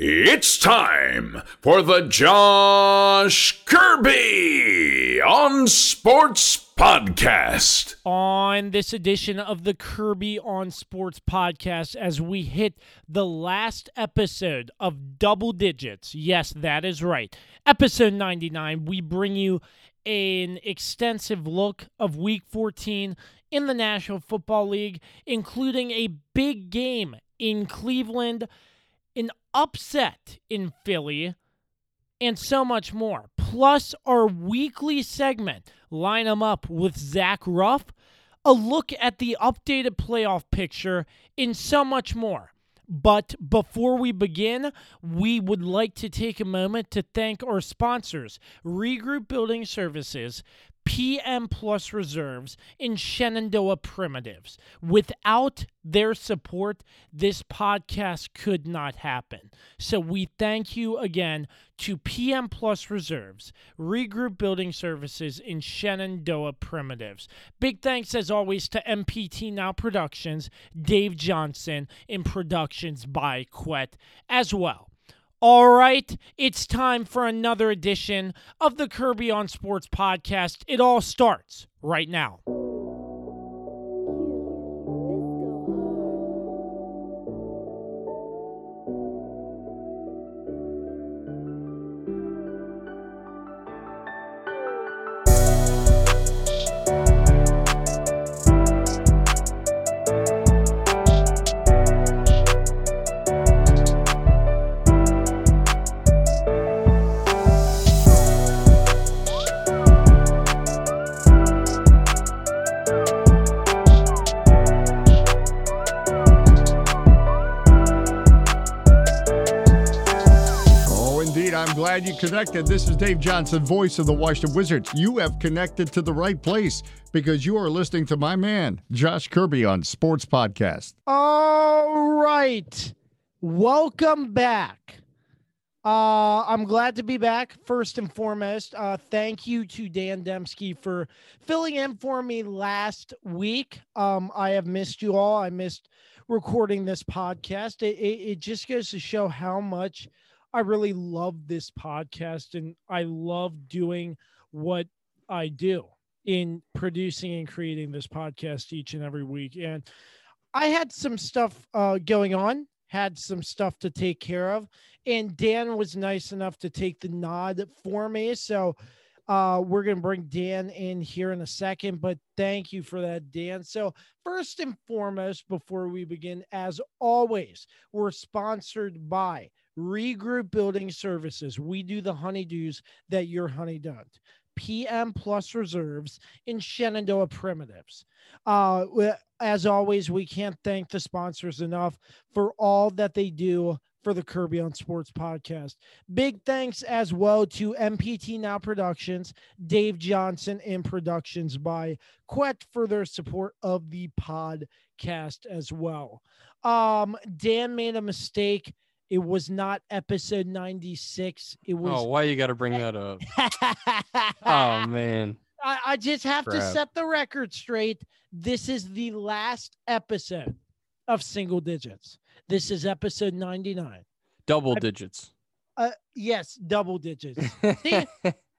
It's time for the Josh Kirby on Sports Podcast. On this edition of the Kirby on Sports Podcast, as we hit the last episode of double digits, yes, that is right, episode 99, we bring you an extensive look of Week 14 in the National Football League, including a big game in Cleveland, an upset in Philly, and so much more. Plus, our weekly segment, Line 'Em Up with Zach Ruff, a look at the updated playoff picture, and so much more. But before we begin, we would like to take a moment to thank our sponsors, Regroup Building Services, PM Plus Reserves, and Shenandoah Primitives. Without their support, this podcast could not happen. So we thank you again to PM Plus Reserves, Regroup Building Services, and Shenandoah Primitives. Big thanks, as always, to MPT Now Productions, Dave Johnson, and Productions by Quet as well. All right, it's time for another edition of the Kirby on Sports Podcast. It all starts right now. You connected. This is Dave Johnson, voice of the Washington Wizards. You have connected to the right place because you are listening to my man, Josh Kirby on Sports Podcast. All right. Welcome back. I'm glad to be back, first and foremost. Thank you to Dan Demski for filling in for me last week. I have missed you all. I missed recording this podcast. It just goes to show how much I really love this podcast, and I love doing what I do in producing and creating this podcast each and every week. And I had some stuff going on, had some stuff to take care of, and Dan was nice enough to take the nod for me. So we're going to bring Dan in here in a second, but thank you for that, Dan. So first and foremost, before we begin, as always, we're sponsored by Regroup Building Services. We do the honeydews that your honey don't. PM Plus Reserves in Shenandoah Primitives. As always, we can't thank the sponsors enough for all that they do for the Kirby on Sports Podcast. Big thanks as well to MPT Now Productions, Dave Johnson, and Productions by Quet for their support of the podcast as well. Dan made a mistake. It was not episode 96. It was. Oh, why you got to bring that up? Oh, man. I just have to set the record straight. This is the last episode of Single Digits. This is episode 99. Double digits. Yes, double digits.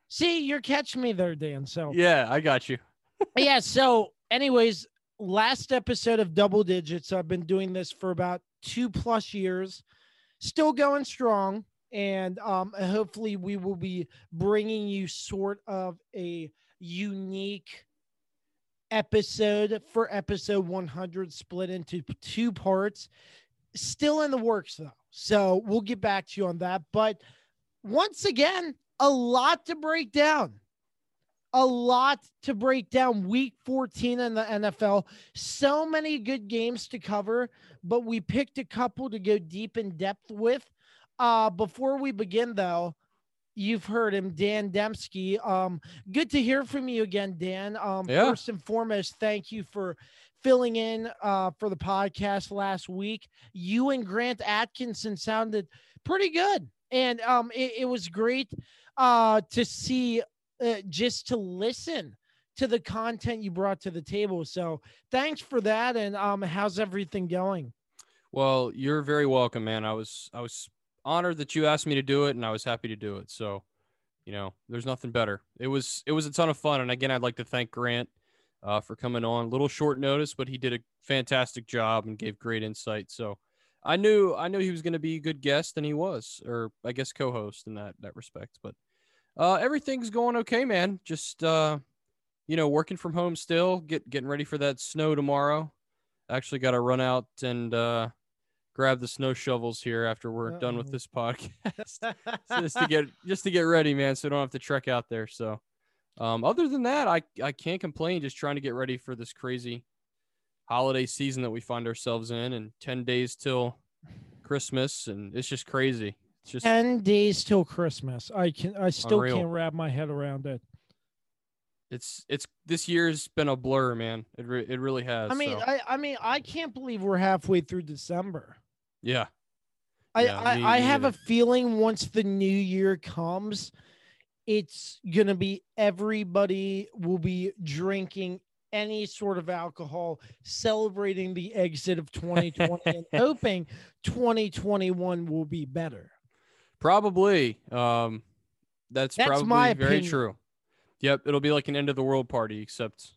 See, you're catching me there, Dan. So yeah, I got you. Yeah, so anyways, last episode of double digits. I've been doing this for about 2+ years. Still going strong, and hopefully we will be bringing you sort of a unique episode for episode 100 split into 2 parts. Still in the works, though, so we'll get back to you on that. But once again, a lot to break down. A lot to break down. Week 14 in the NFL. So many good games to cover, but we picked a couple to go deep in depth with. Before we begin, though, you've heard him, Dan Demski. Good to hear from you again, Dan. Yeah. First and foremost, thank you for filling in for the podcast last week. You and Grant Atkinson sounded pretty good, and it was great to see. Just to listen to the content you brought to the table. So thanks for that. And how's everything going? Well, you're very welcome, man. I was honored that you asked me to do it, and I was happy to do it. So, you know, there's nothing better. It was a ton of fun. And again, I'd like to thank Grant for coming on. A little short notice, but he did a fantastic job and gave great insight. So I knew he was going to be a good guest, and he was, or I guess co-host in that respect. But everything's going okay, man. Just, you know, working from home still, getting ready for that snow tomorrow. Actually got to run out and grab the snow shovels here after we're done with this podcast. So just to get ready, man, so I don't have to trek out there. So other than that, I can't complain. Just trying to get ready for this crazy holiday season that we find ourselves in, and 10 days till Christmas, and it's just crazy. It's just 10 days till Christmas. I still can't wrap my head around it. It's this year's been a blur, man. It really has. I mean, so. I mean, I can't believe we're halfway through December. Yeah. I have a feeling once the new year comes, it's going to be everybody will be drinking any sort of alcohol, celebrating the exit of 2020 and hoping 2021 will be better. Probably. That's probably my very opinion. True. Yep, it'll be like an end of the world party, except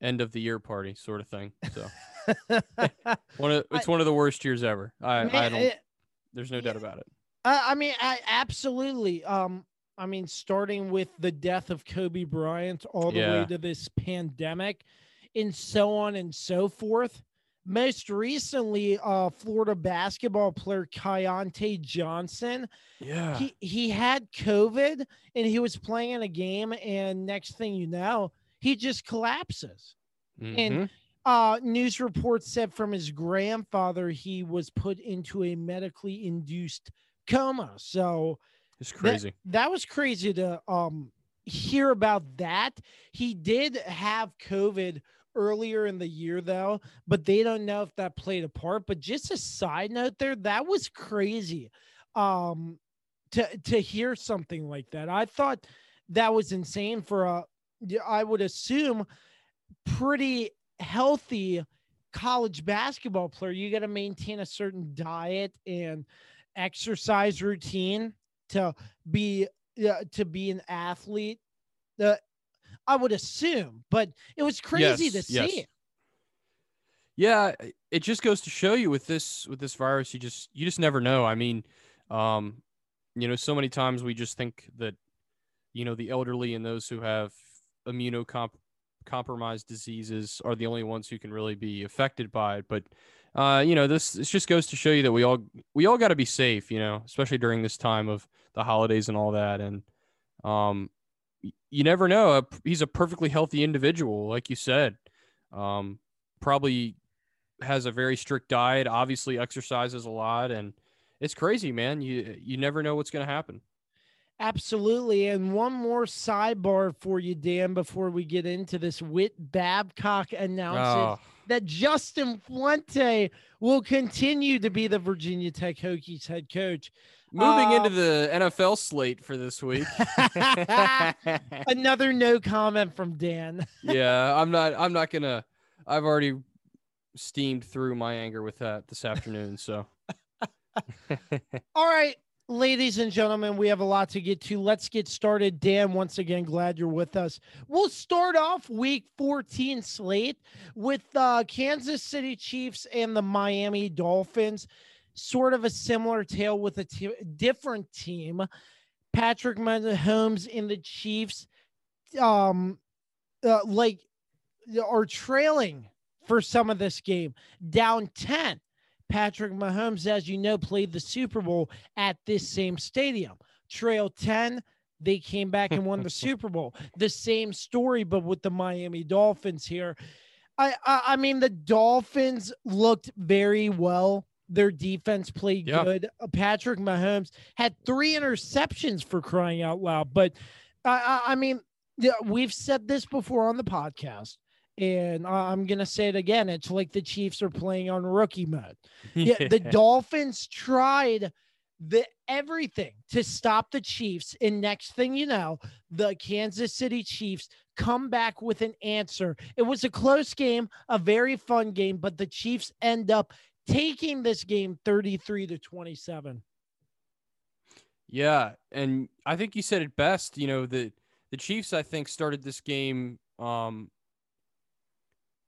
end of the year party sort of thing. So it's one of the worst years ever. There's no doubt about it. I mean, absolutely. I mean, starting with the death of Kobe Bryant all the way to this pandemic and so on and so forth. Most recently, Florida basketball player Keyontae Johnson. Yeah. He had COVID and he was playing in a game, and next thing you know, he just collapses. Mm-hmm. And news reports said from his grandfather he was put into a medically induced coma. So it's crazy. That was crazy to hear about that. He did have COVID earlier in the year, though, but they don't know if that played a part. But just a side note there, that was crazy to hear something like that. I thought that was insane for I would assume, pretty healthy college basketball player. You got to maintain a certain diet and exercise routine to be an athlete. I would assume, but it was crazy to see it. Yeah, it just goes to show you with this virus, you just never know. I mean, you know, so many times we just think that, you know, the elderly and those who have immunocompromised diseases are the only ones who can really be affected by it. But, you know, this just goes to show you that we all got to be safe, you know, especially during this time of the holidays and all that. And, you never know. He's a perfectly healthy individual, like you said. Probably has a very strict diet, obviously exercises a lot, and it's crazy, man. You never know what's going to happen. Absolutely. And one more sidebar for you, Dan, before we get into this. Whit Babcock announces that Justin Fuente will continue to be the Virginia Tech Hokies head coach. Moving into the NFL slate for this week. Another no comment from Dan. Yeah, I'm not gonna. I've already steamed through my anger with that this afternoon. So. All right, ladies and gentlemen, we have a lot to get to. Let's get started. Dan, once again, glad you're with us. We'll start off week 14 slate with the Kansas City Chiefs and the Miami Dolphins. Sort of a similar tale with a different team. Patrick Mahomes and the Chiefs are trailing for some of this game, down 10. Patrick Mahomes, as you know, played the Super Bowl at this same stadium. Trail 10, they came back and won the Super Bowl. The same story, but with the Miami Dolphins here. I mean, the Dolphins looked very well. Their defense played good. Patrick Mahomes had 3 interceptions, for crying out loud. But, I mean, we've said this before on the podcast, and I'm going to say it again. It's like the Chiefs are playing on rookie mode. Yeah, the Dolphins tried everything to stop the Chiefs, and next thing you know, the Kansas City Chiefs come back with an answer. It was a close game, a very fun game, but the Chiefs end up taking this game 33-27. Yeah, and I think you said it best. You know, the Chiefs, I think, started this game, and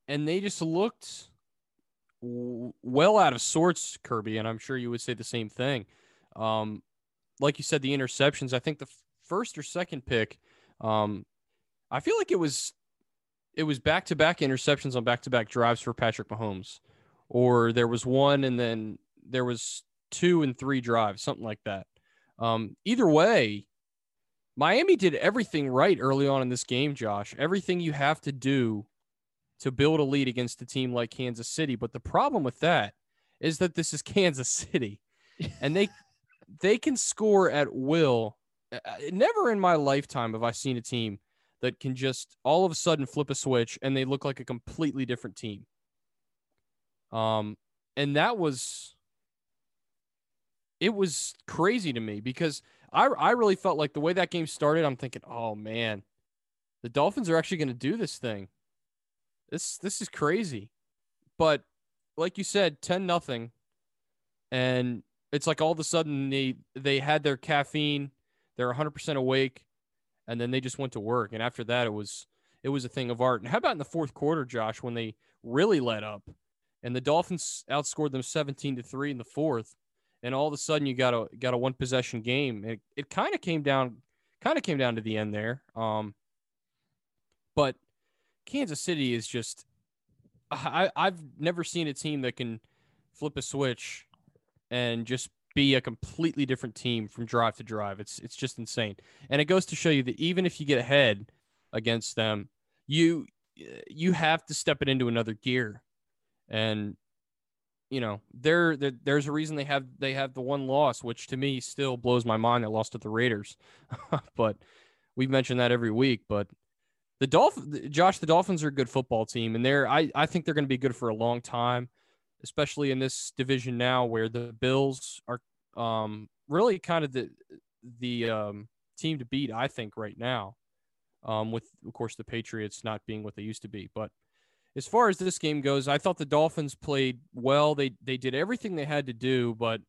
they just looked well out of sorts, Kirby, and I'm sure you would say the same thing. Like you said, the interceptions, I think the first or second pick, I feel like it was back-to-back interceptions on back-to-back drives for Patrick Mahomes, or there was one and then there was 2 and 3 drives, something like that. Either way, Miami did everything right early on in this game, Josh. Everything you have to do to build a lead against a team like Kansas City. But the problem with that is that this is Kansas City, and they can score at will. Never in my lifetime have I seen a team that can just all of a sudden flip a switch and they look like a completely different team. And that was... It was crazy to me because I really felt like the way that game started, I'm thinking, oh, man, the Dolphins are actually going to do this thing. This is crazy. But like you said, 10-0, and it's like all of a sudden they had their caffeine, they're 100% awake, and then they just went to work. And after that, it was a thing of art. And how about in the fourth quarter, Josh, when they really let up and the Dolphins outscored them 17-3 in the fourth? And all of a sudden, you got a one possession game. It kind of came down to the end there. But Kansas City is just, I've never seen a team that can flip a switch and just be a completely different team from drive to drive. It's just insane, and it goes to show you that even if you get ahead against them, you have to step it into another gear. And you know, there's a reason they have the one loss, which to me still blows my mind. They lost to the Raiders, but we've mentioned that every week. But the Dolphins are a good football team, and I think they're going to be good for a long time, especially in this division now where the Bills are really kind of the team to beat, I think, right now. With of course the Patriots not being what they used to be, but. As far as this game goes, I thought the Dolphins played well. They did everything they had to do, but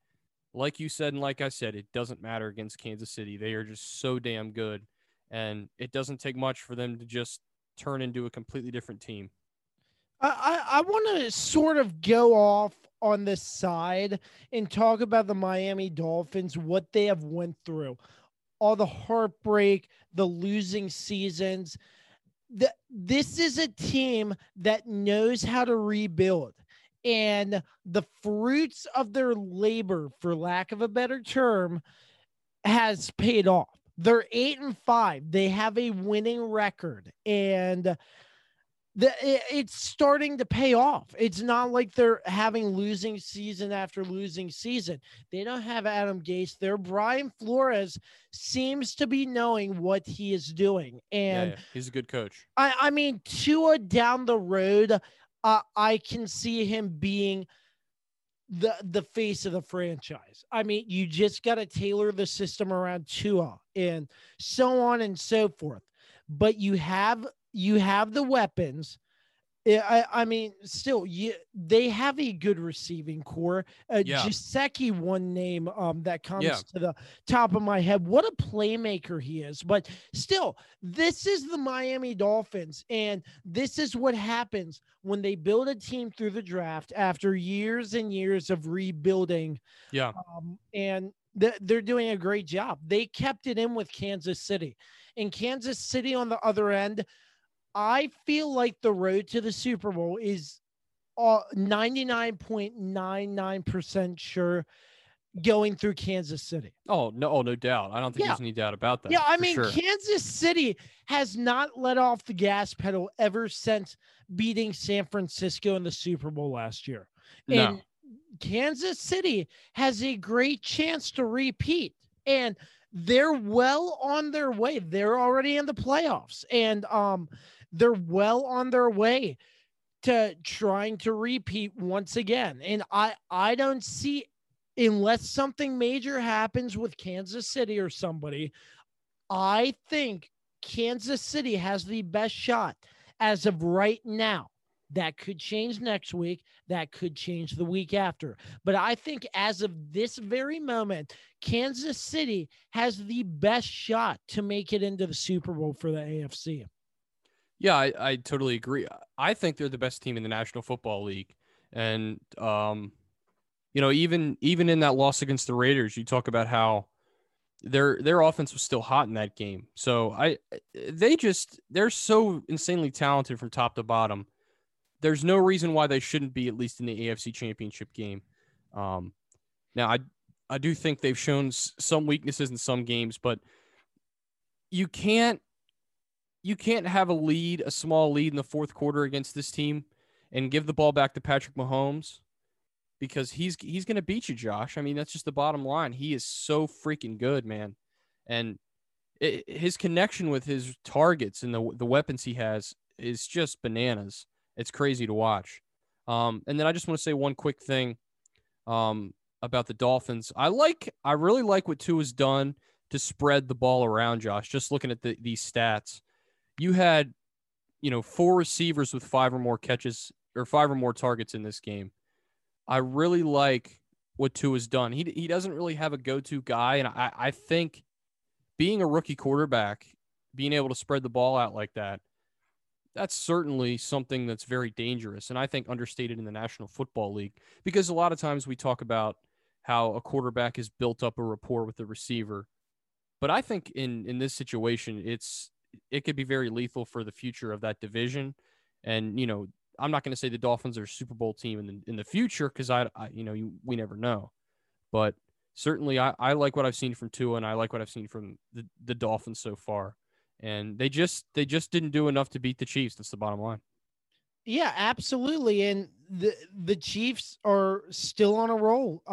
like you said and like I said, it doesn't matter against Kansas City. They are just so damn good, and it doesn't take much for them to just turn into a completely different team. I want to sort of go off on this side and talk about the Miami Dolphins, what they have went through, all the heartbreak, the losing seasons. This is a team that knows how to rebuild, and the fruits of their labor, for lack of a better term, has paid off. They're 8-5. They have a winning record, and it's starting to pay off. It's not like they're having losing season after losing season. They don't have Adam Gase. Their Brian Flores seems to be knowing what he is doing. And yeah. He's a good coach. I mean, Tua down the road, I can see him being the face of the franchise. I mean, you just got to tailor the system around Tua and so on and so forth. But you have the weapons. I mean, still, they have a good receiving core. Gesicki, one name that comes to the top of my head. What a playmaker he is. But still, this is the Miami Dolphins, and this is what happens when they build a team through the draft after years and years of rebuilding. Yeah, and they're doing a great job. They kept it in with Kansas City. And Kansas City on the other end, I feel like the road to the Super Bowl is 99.99% sure going through Kansas City. Oh, no doubt. I don't think there's any doubt about that. Yeah, I mean, sure. Kansas City has not let off the gas pedal ever since beating San Francisco in the Super Bowl last year. No. And Kansas City has a great chance to repeat. And they're well on their way. They're already in the playoffs, and they're well on their way to trying to repeat once again. And I don't see, unless something major happens with Kansas City or somebody, I think Kansas City has the best shot as of right now That could change next week. That could change the week after. But I think as of this very moment, Kansas City has the best shot to make it into the Super Bowl for the AFC. Yeah, I totally agree. I think they're the best team in the National Football League. And, you know, even in that loss against the Raiders, you talk about how their offense was still hot in that game. So they're so insanely talented from top to bottom. There's no reason why they shouldn't be at least in the AFC Championship game. Now, I do think they've shown some weaknesses in some games, but you can't have a small lead in the fourth quarter against this team and give the ball back to Patrick Mahomes, because he's going to beat you, Josh. I mean, that's just the bottom line. He is so freaking good, man. And his connection with his targets and the weapons he has is just bananas. It's crazy to watch. And then I just want to say one quick thing about the Dolphins. I really like what Tua's done to spread the ball around, Josh. Just looking at these stats, you had, four receivers with five or more catches or five or more targets in this game. I really like what Tua's done. He doesn't really have a go-to guy, and I think being a rookie quarterback, being able to spread the ball out like that, that's certainly something that's very dangerous, and I think understated in the National Football League, because a lot of times we talk about how a quarterback has built up a rapport with the receiver. But I think in this situation, it could be very lethal for the future of that division. And, I'm not going to say the Dolphins are a Super Bowl team in the future, because we never know. But certainly I like what I've seen from Tua, and I like what I've seen from the Dolphins so far. And they just didn't do enough to beat the Chiefs. That's the bottom line. Yeah, absolutely. And the Chiefs are still on a roll,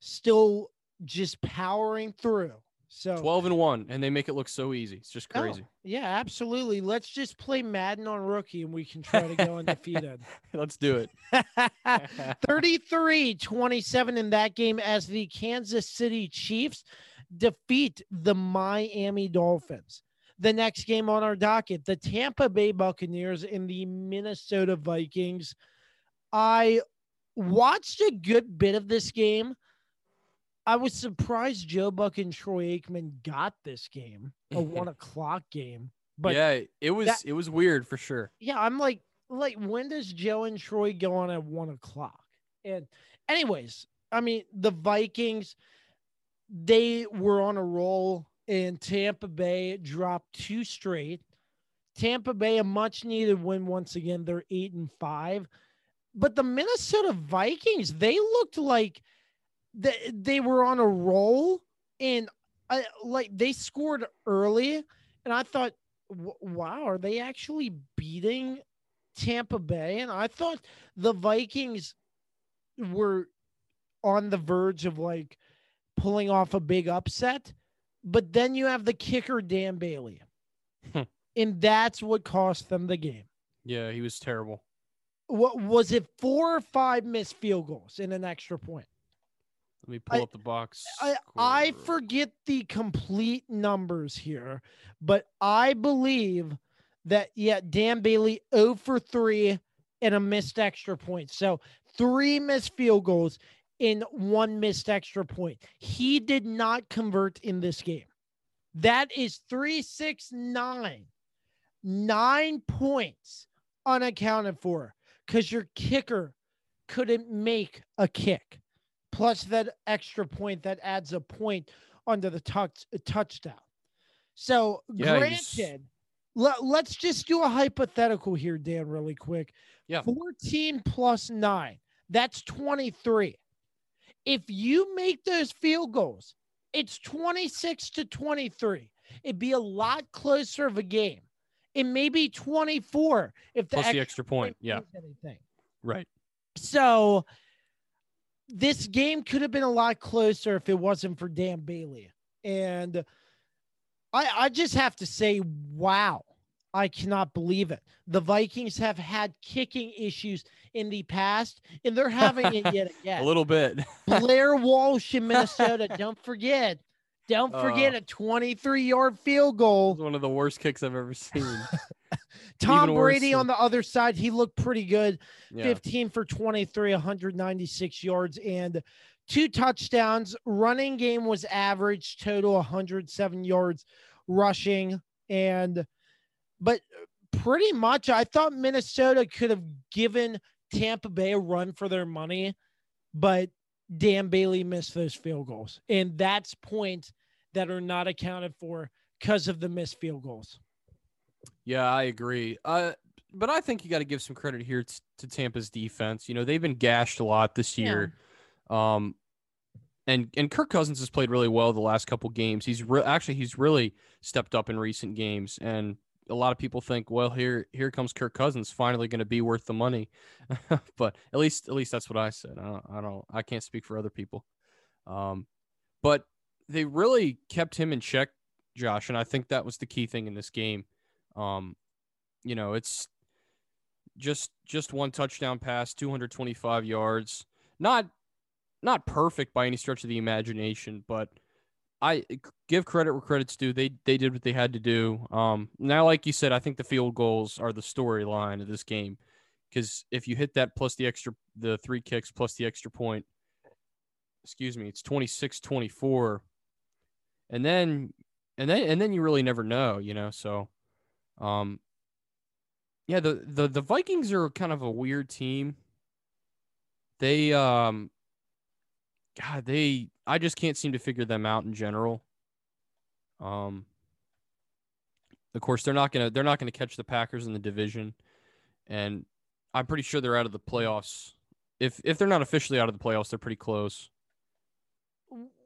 still just powering through. So 12-1, and they make it look so easy. It's just crazy. Oh, yeah, absolutely. Let's just play Madden on rookie, and we can try to go undefeated. Let's do it. 33-27 in that game as the Kansas City Chiefs defeat the Miami Dolphins. The next game on our docket, the Tampa Bay Buccaneers and the Minnesota Vikings. I watched a good bit of this game. I was surprised Joe Buck and Troy Aikman got this game, a 1:00 game. But yeah, it was weird for sure. Yeah, I'm like when does Joe and Troy go on at 1:00? And anyways, I mean, the Vikings, they were on a roll. And Tampa Bay dropped two straight. Tampa Bay, a much-needed win once again. They're 8-5. But the Minnesota Vikings, they looked like they were on a roll. And, they scored early. And I thought, wow, are they actually beating Tampa Bay? And I thought the Vikings were on the verge of, pulling off a big upset. But then you have the kicker, Dan Bailey, and that's what cost them the game. Yeah, he was terrible. What was it, 4 or 5 missed field goals and an extra point? Let me pull up the box. I forget the complete numbers here, but I believe that, Dan Bailey 0-for-3 and a missed extra point. So 3 missed field goals in 1 missed extra point. He did not convert in this game. That is 9 points unaccounted for, because your kicker couldn't make a kick. Plus that extra point that adds a point under the touchdown. So yeah, granted, let's just do a hypothetical here, Dan, really quick. Yeah. 14 + 9. That's 23. If you make those field goals, it's 26-23. It'd be a lot closer of a game. It may be 24 if the extra point. Yeah. Anything. Right. So this game could have been a lot closer if it wasn't for Dan Bailey. And I just have to say, wow, I cannot believe it. The Vikings have had kicking issues in the past, and they're having it yet again. A little bit. Blair Walsh in Minnesota. Don't forget a 23-yard field goal. One of the worst kicks I've ever seen. Tom Brady on the other side, he looked pretty good. Yeah. 15 for 23, 196 yards and 2 touchdowns. Running game was average, total 107 yards rushing. But pretty much I thought Minnesota could have given Tampa Bay a run for their money, but Dan Bailey missed those field goals. And that's points that are not accounted for because of the missed field goals. Yeah, I agree. But I think you got to give some credit here to Tampa's defense. You know, they've been gashed a lot this year. Yeah. And Kirk Cousins has played really well the last couple games. He's really stepped up in recent games. And a lot of people think, well, here comes Kirk Cousins, finally going to be worth the money. But at least that's what I said. I can't speak for other people. But they really kept him in check, Josh. And I think that was the key thing in this game. You know, it's just 1 touchdown pass, 225 yards, not perfect by any stretch of the imagination, but I give credit where credit's due. They did what they had to do. Now, like you said, I think the field goals are the storyline of this game, because if you hit that plus the 3 kicks plus the extra point, it's 26-24. And then you really never know, you know, so. Yeah, the Vikings are kind of a weird team. They, I just can't seem to figure them out in general. Of course they're not gonna catch the Packers in the division, and I'm pretty sure they're out of the playoffs. If they're not officially out of the playoffs, they're pretty close.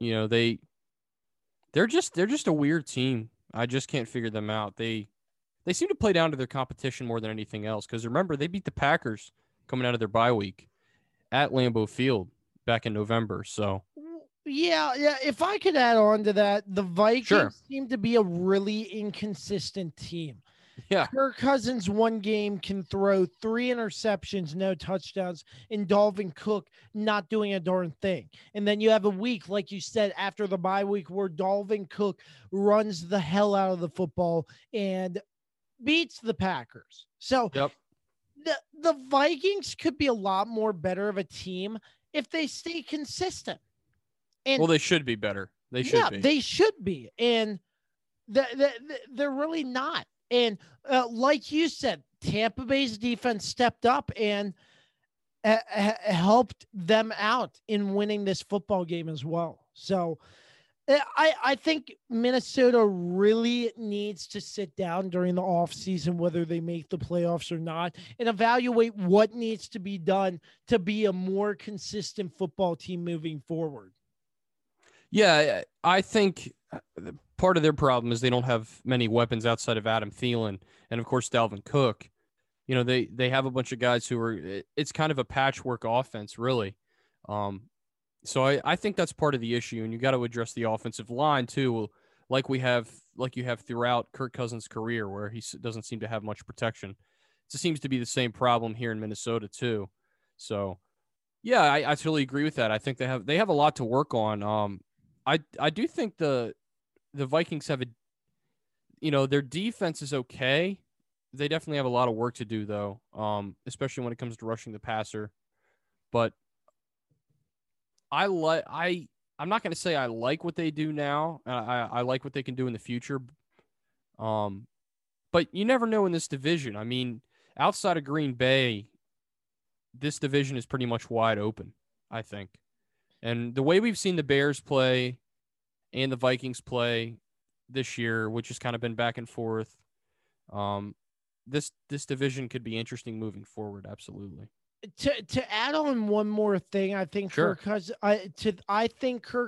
You know, they're just a weird team. I just can't figure them out. They seem to play down to their competition more than anything else, because remember, they beat the Packers coming out of their bye week at Lambeau Field back in November. So, yeah. If I could add on to that, the Vikings seem to be a really inconsistent team. Yeah, Kirk Cousins one game can throw 3 interceptions, no touchdowns, and Dalvin Cook not doing a darn thing. And then you have a week, like you said, after the bye week where Dalvin Cook runs the hell out of the football and beats the Packers. So the Vikings could be a lot more better of a team if they stay consistent. And well, they should be better. They should be. They should be. And they're really not. And like you said, Tampa Bay's defense stepped up and helped them out in winning this football game as well. So I think Minnesota really needs to sit down during the offseason, whether they make the playoffs or not, and evaluate what needs to be done to be a more consistent football team moving forward. Yeah, I think part of their problem is they don't have many weapons outside of Adam Thielen and, of course, Dalvin Cook. You know, they have a bunch of guys who are – it's kind of a patchwork offense, really. So I think that's part of the issue, and you got to address the offensive line too, like you have throughout Kirk Cousins' career, where he doesn't seem to have much protection. It seems to be the same problem here in Minnesota too. So, yeah, I totally agree with that. I think they have a lot to work on. I do think the Vikings have their defense is okay. They definitely have a lot of work to do though, especially when it comes to rushing the passer, but. I'm not going to say I like what they do now. I like what they can do in the future. But you never know in this division. I mean, outside of Green Bay, this division is pretty much wide open, I think. And the way we've seen the Bears play and the Vikings play this year, which has kind of been back and forth, this division could be interesting moving forward, absolutely. To add on one more thing, I think Kirk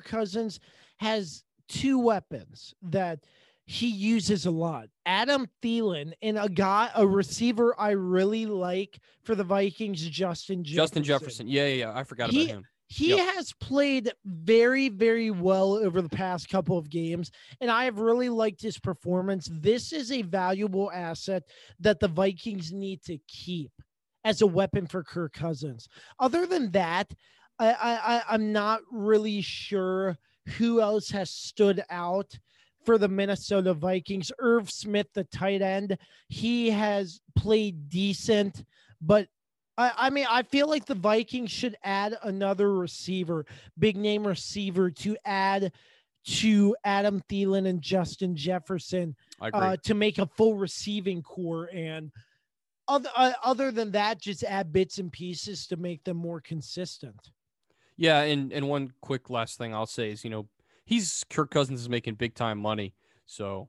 Cousins has 2 weapons that he uses a lot. Adam Thielen and a receiver I really like for the Vikings, Justin Jefferson. Yeah. I forgot about him. He has played very, very well over the past couple of games, and I have really liked his performance. This is a valuable asset that the Vikings need to keep as a weapon for Kirk Cousins. Other than that, I'm not really sure who else has stood out for the Minnesota Vikings. Irv Smith, the tight end, he has played decent, but I mean, I feel like the Vikings should add another receiver, big name receiver, to add to Adam Thielen and Justin Jefferson to make a full receiving core. And other than that, just add bits and pieces to make them more consistent. Yeah. And one quick last thing I'll say is, you know, Kirk Cousins is making big time money. So,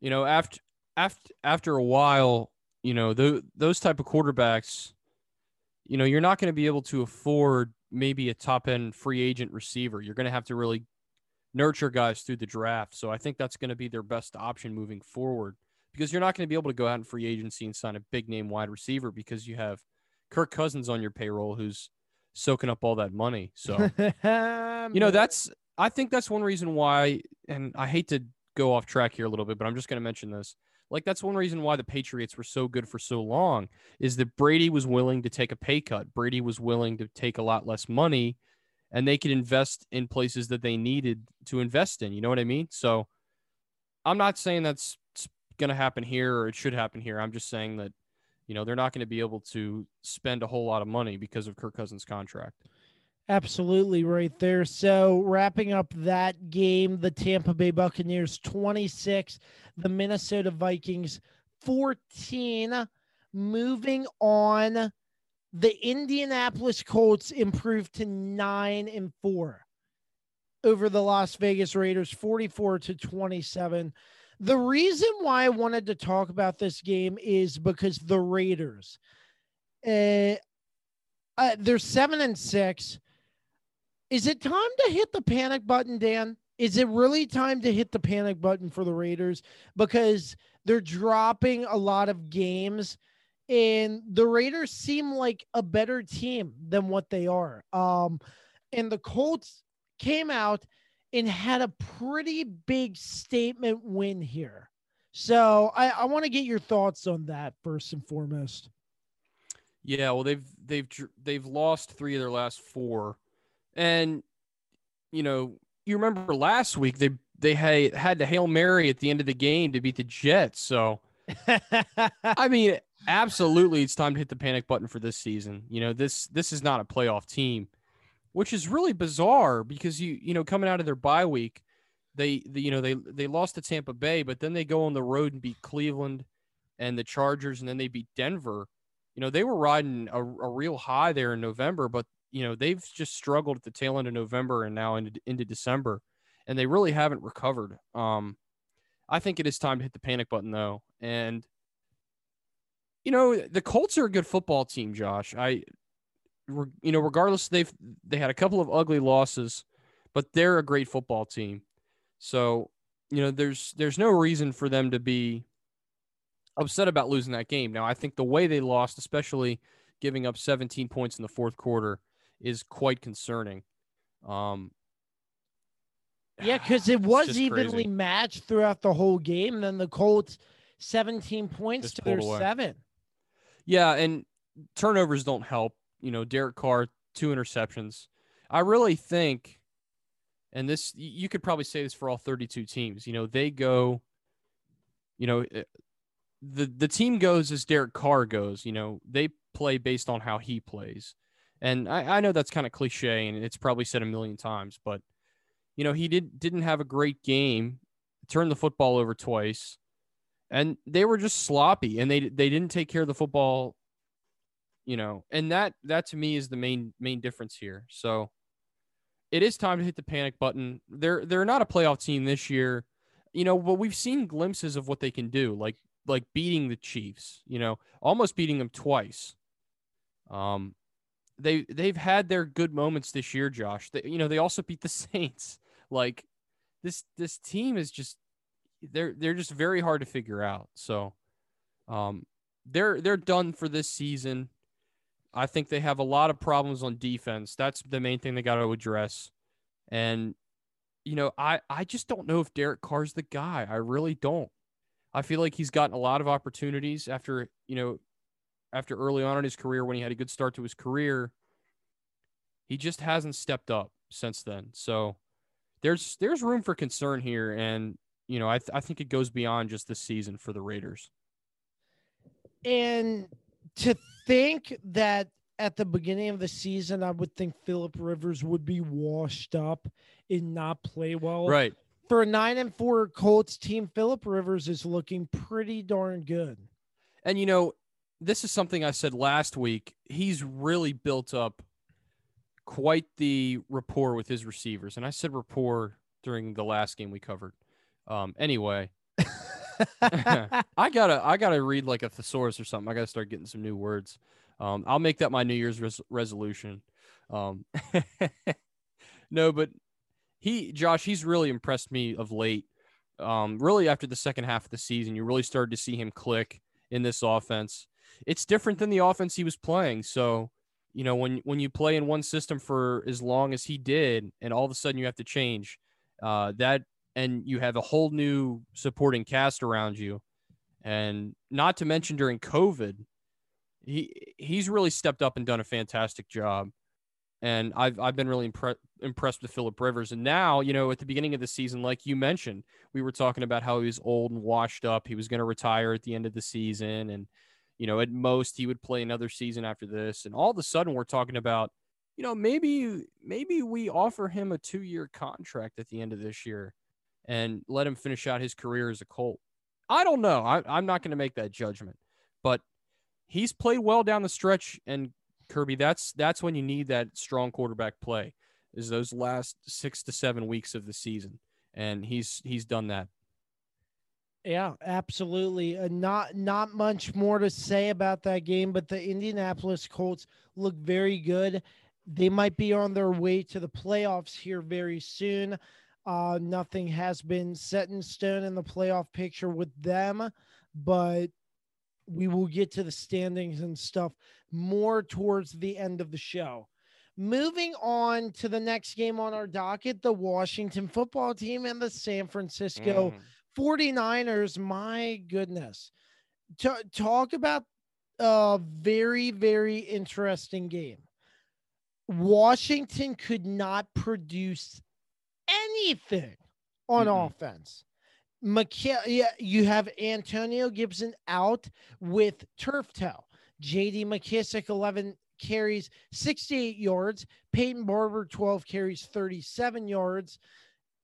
you know, after a while, you know, those type of quarterbacks, you know, you're not going to be able to afford maybe a top end free agent receiver. You're going to have to really nurture guys through the draft. So I think that's going to be their best option moving forward, because you're not going to be able to go out in free agency and sign a big name wide receiver because you have Kirk Cousins on your payroll who's soaking up all that money. So, you know, I think that's one reason why, and I hate to go off track here a little bit, but I'm just going to mention this. Like, that's one reason why the Patriots were so good for so long, is that Brady was willing to take a pay cut. Brady was willing to take a lot less money, and they could invest in places that they needed to invest in. You know what I mean? So I'm not saying that's going to happen here or it should happen here. I'm just saying that, you know, they're not going to be able to spend a whole lot of money because of Kirk Cousins' contract. Absolutely right there. So wrapping up that game, the Tampa Bay Buccaneers 26, the Minnesota Vikings 14. Moving on, the Indianapolis Colts improved to 9-4 over the Las Vegas Raiders, 44-27. The reason why I wanted to talk about this game is because the Raiders, they're 7-6. Is it time to hit the panic button, Dan? Is it really time to hit the panic button for the Raiders? Because they're dropping a lot of games, and the Raiders seem like a better team than what they are. And the Colts came out and had a pretty big statement win here. So I want to get your thoughts on that first and foremost. Yeah, well, they've lost 3 of their last 4. And, you know, you remember last week they had to Hail Mary at the end of the game to beat the Jets. So, I mean, absolutely, it's time to hit the panic button for this season. You know, this is not a playoff team, which is really bizarre because, you know, coming out of their bye week, they lost to Tampa Bay, but then they go on the road and beat Cleveland and the Chargers, and then they beat Denver. You know, they were riding a real high there in November, but, you know, they've just struggled at the tail end of November and now into December, and they really haven't recovered. I think it is time to hit the panic button, though. And, you know, the Colts are a good football team, Josh. You know, regardless, they had a couple of ugly losses, but they're a great football team. So, you know, there's no reason for them to be upset about losing that game. Now, I think the way they lost, especially giving up 17 points in the fourth quarter, is quite concerning. Yeah, because it was evenly matched throughout the whole game. Then the Colts 17 points to their 7. Yeah, and turnovers don't help. You know, Derek Carr, 2 interceptions. I really think, and this, you could probably say this for all 32 teams, you know, they go, you know, the team goes as Derek Carr goes. You know, they play based on how he plays. And I know that's kind of cliche, and it's probably said a million times, but, you know, he didn't have a great game, turned the football over twice, and they were just sloppy, and they didn't take care of the football, you know, and that to me is the main difference here. So it is time to hit the panic button. They're not a playoff team this year, you know, but we've seen glimpses of what they can do, like beating the Chiefs, you know, almost beating them twice. They've had their good moments this year, Josh. You know, they also beat the Saints. Like, this team is just, they're just very hard to figure out. So, they're done for this season. I think they have a lot of problems on defense. That's the main thing they got to address. And, you know, I just don't know if Derek Carr's the guy. I really don't. I feel like he's gotten a lot of opportunities after early on in his career, when he had a good start to his career, he just hasn't stepped up since then. So there's room for concern here. And you know, I think it goes beyond just this season for the Raiders. And to think that at the beginning of the season, I would think Phillip Rivers would be washed up and not play well. Right. For a 9-4 Colts team, Phillip Rivers is looking pretty darn good. And, you know, this is something I said last week. He's really built up quite the rapport with his receivers. And I said rapport during the last game we covered. Anyway, I gotta read like a thesaurus or something. I gotta start getting some new words. I'll make that my New Year's resolution. No, but he's really impressed me of late. Really after the second half of the season, you really started to see him click in this offense. It's different than the offense he was playing. So, you know, when you play in one system for as long as he did, and all of a sudden you have to change that, and you have a whole new supporting cast around you. And not to mention during COVID, he's really stepped up and done a fantastic job. And I've been really impressed with Phillip Rivers. And now, you know, at the beginning of the season, like you mentioned, we were talking about how he was old and washed up. He was going to retire at the end of the season. And, you know, at most he would play another season after this. And all of a sudden we're talking about, you know, maybe we offer him a 2-year contract at the end of this year and let him finish out his career as a Colt. I don't know. I'm not going to make that judgment, but he's played well down the stretch. And Kirby, that's when you need that strong quarterback play, is those last 6 to 7 weeks of the season. And he's done that. Yeah, absolutely. Not much more to say about that game, but the Indianapolis Colts look very good. They might be on their way to the playoffs here very soon. Nothing has been set in stone in the playoff picture with them, but we will get to the standings and stuff more towards the end of the show. Moving on to the next game on our docket, the Washington Football Team and the San Francisco 49ers. My goodness. Talk about a very, very interesting game. Washington could not produce anything on offense. You have Antonio Gibson out with turf toe. J.D. McKissic, 11 carries, 68 yards. Peyton Barber, 12 carries, 37 yards.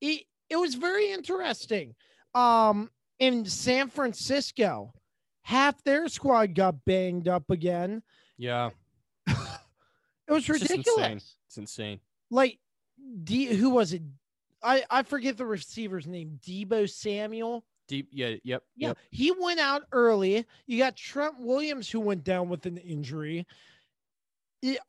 It was very interesting. In San Francisco, half their squad got banged up again. Yeah. It was ridiculous. It's insane. Like, who was it? I forget the receiver's name. Debo Samuel. Yep. He went out early. You got Trent Williams, who went down with an injury.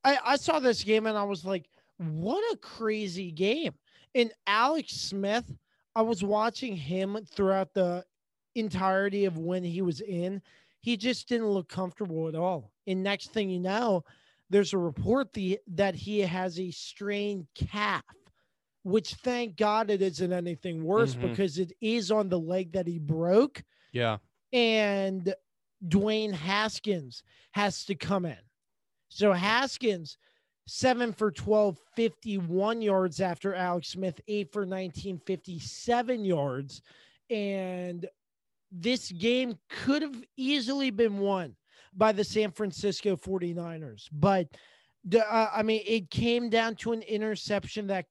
I saw this game and I was like, what a crazy game. And Alex Smith, I was watching him throughout the entirety of when he was in. He just didn't look comfortable at all. And next thing you know, there's a report that he has a strained calf, which thank God it isn't anything worse because it is on the leg that he broke. Yeah. And Dwayne Haskins has to come in. So Haskins, 7 for 12, 51 yards after Alex Smith, 8 for 19, 57 yards. And this game could have easily been won by the San Francisco 49ers. But I mean, it came down to an interception that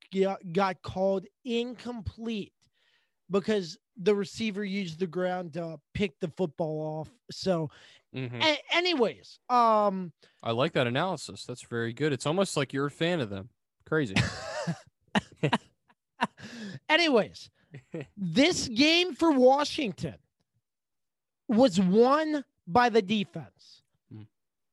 got called incomplete because the receiver used the ground to pick the football off. So anyways, I like that analysis. That's very good. It's almost like you're a fan of them. Crazy. Anyways, this game for Washington was won by the defense.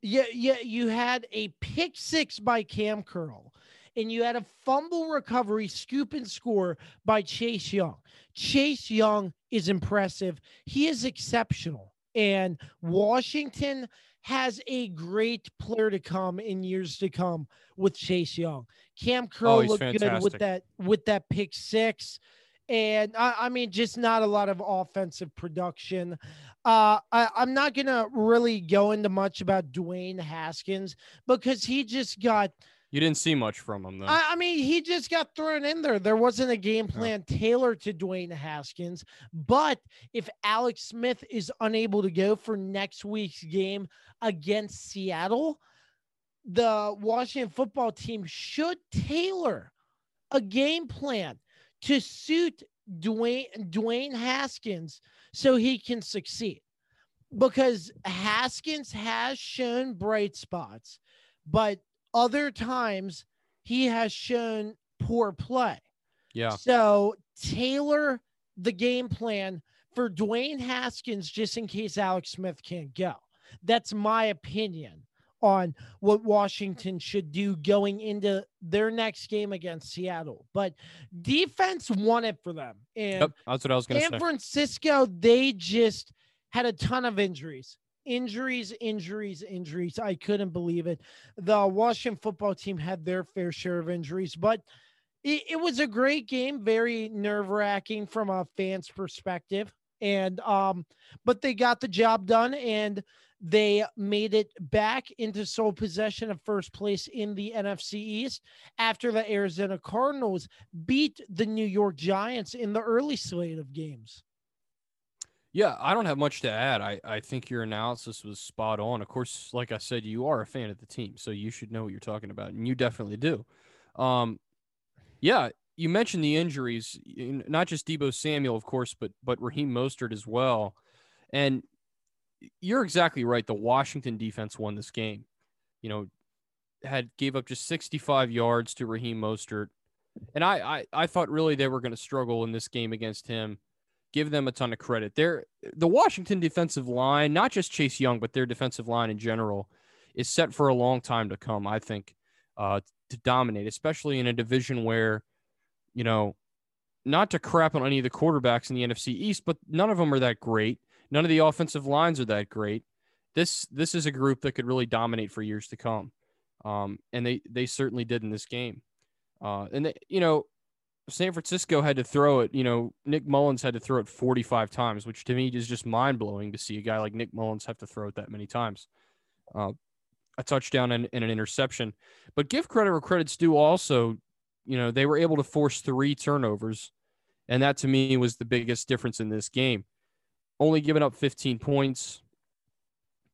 Yeah, you had a pick six by Cam Curl, and you had a fumble recovery, scoop and score by Chase Young. Chase Young is impressive. He is exceptional. And Washington has a great player to come in years to come with Chase Young. Cam Curl looked fantastic. Good with that pick six. And I mean, just not a lot of offensive production. I'm not going to really go into much about Dwayne Haskins because he just got You didn't see much from him, though. I mean, he just got thrown in there. There wasn't a game plan tailored to Dwayne Haskins. But if Alex Smith is unable to go for next week's game against Seattle, the Washington football team should tailor a game plan to suit Dwayne Haskins so he can succeed, because Haskins has shown bright spots, but other times he has shown poor play. Yeah. So tailor the game plan for Dwayne Haskins just in case Alex Smith can't go. That's my opinion on what Washington should do going into their next game against Seattle. But defense won it for them. And yep, that's what I was going to say. San Francisco, they just had a ton of injuries. Injuries. I couldn't believe it. The Washington football team had their fair share of injuries, but it was a great game. Very nerve-wracking from a fan's perspective. And but they got the job done, and they made it back into sole possession of first place in the NFC East after the Arizona Cardinals beat the New York Giants in the early slate of games. Yeah, I don't have much to add. I think your analysis was spot on. Of course, like I said, you are a fan of the team, so you should know what you're talking about, and you definitely do. Yeah, you mentioned the injuries, not just Deebo Samuel, of course, but Raheem Mostert as well. And you're exactly right. The Washington defense won this game. You know, gave up just 65 yards to Raheem Mostert. And I thought really they were going to struggle in this game against him. Give them a ton of credit. The Washington defensive line, not just Chase Young, but their defensive line in general, is set for a long time to come, I think, to dominate, especially in a division where, you know, not to crap on any of the quarterbacks in the NFC East, but none of them are that great. None of the offensive lines are that great. This is a group that could really dominate for years to come. And they certainly did in this game. And they, you know, San Francisco had to throw it, you know, Nick Mullins had to throw it 45 times, which to me is just mind blowing to see a guy like Nick Mullins have to throw it that many times. A touchdown and an interception, but give credit where credit's due. Also, you know, they were able to force 3 turnovers. And that to me was the biggest difference in this game. Only giving up 15 points,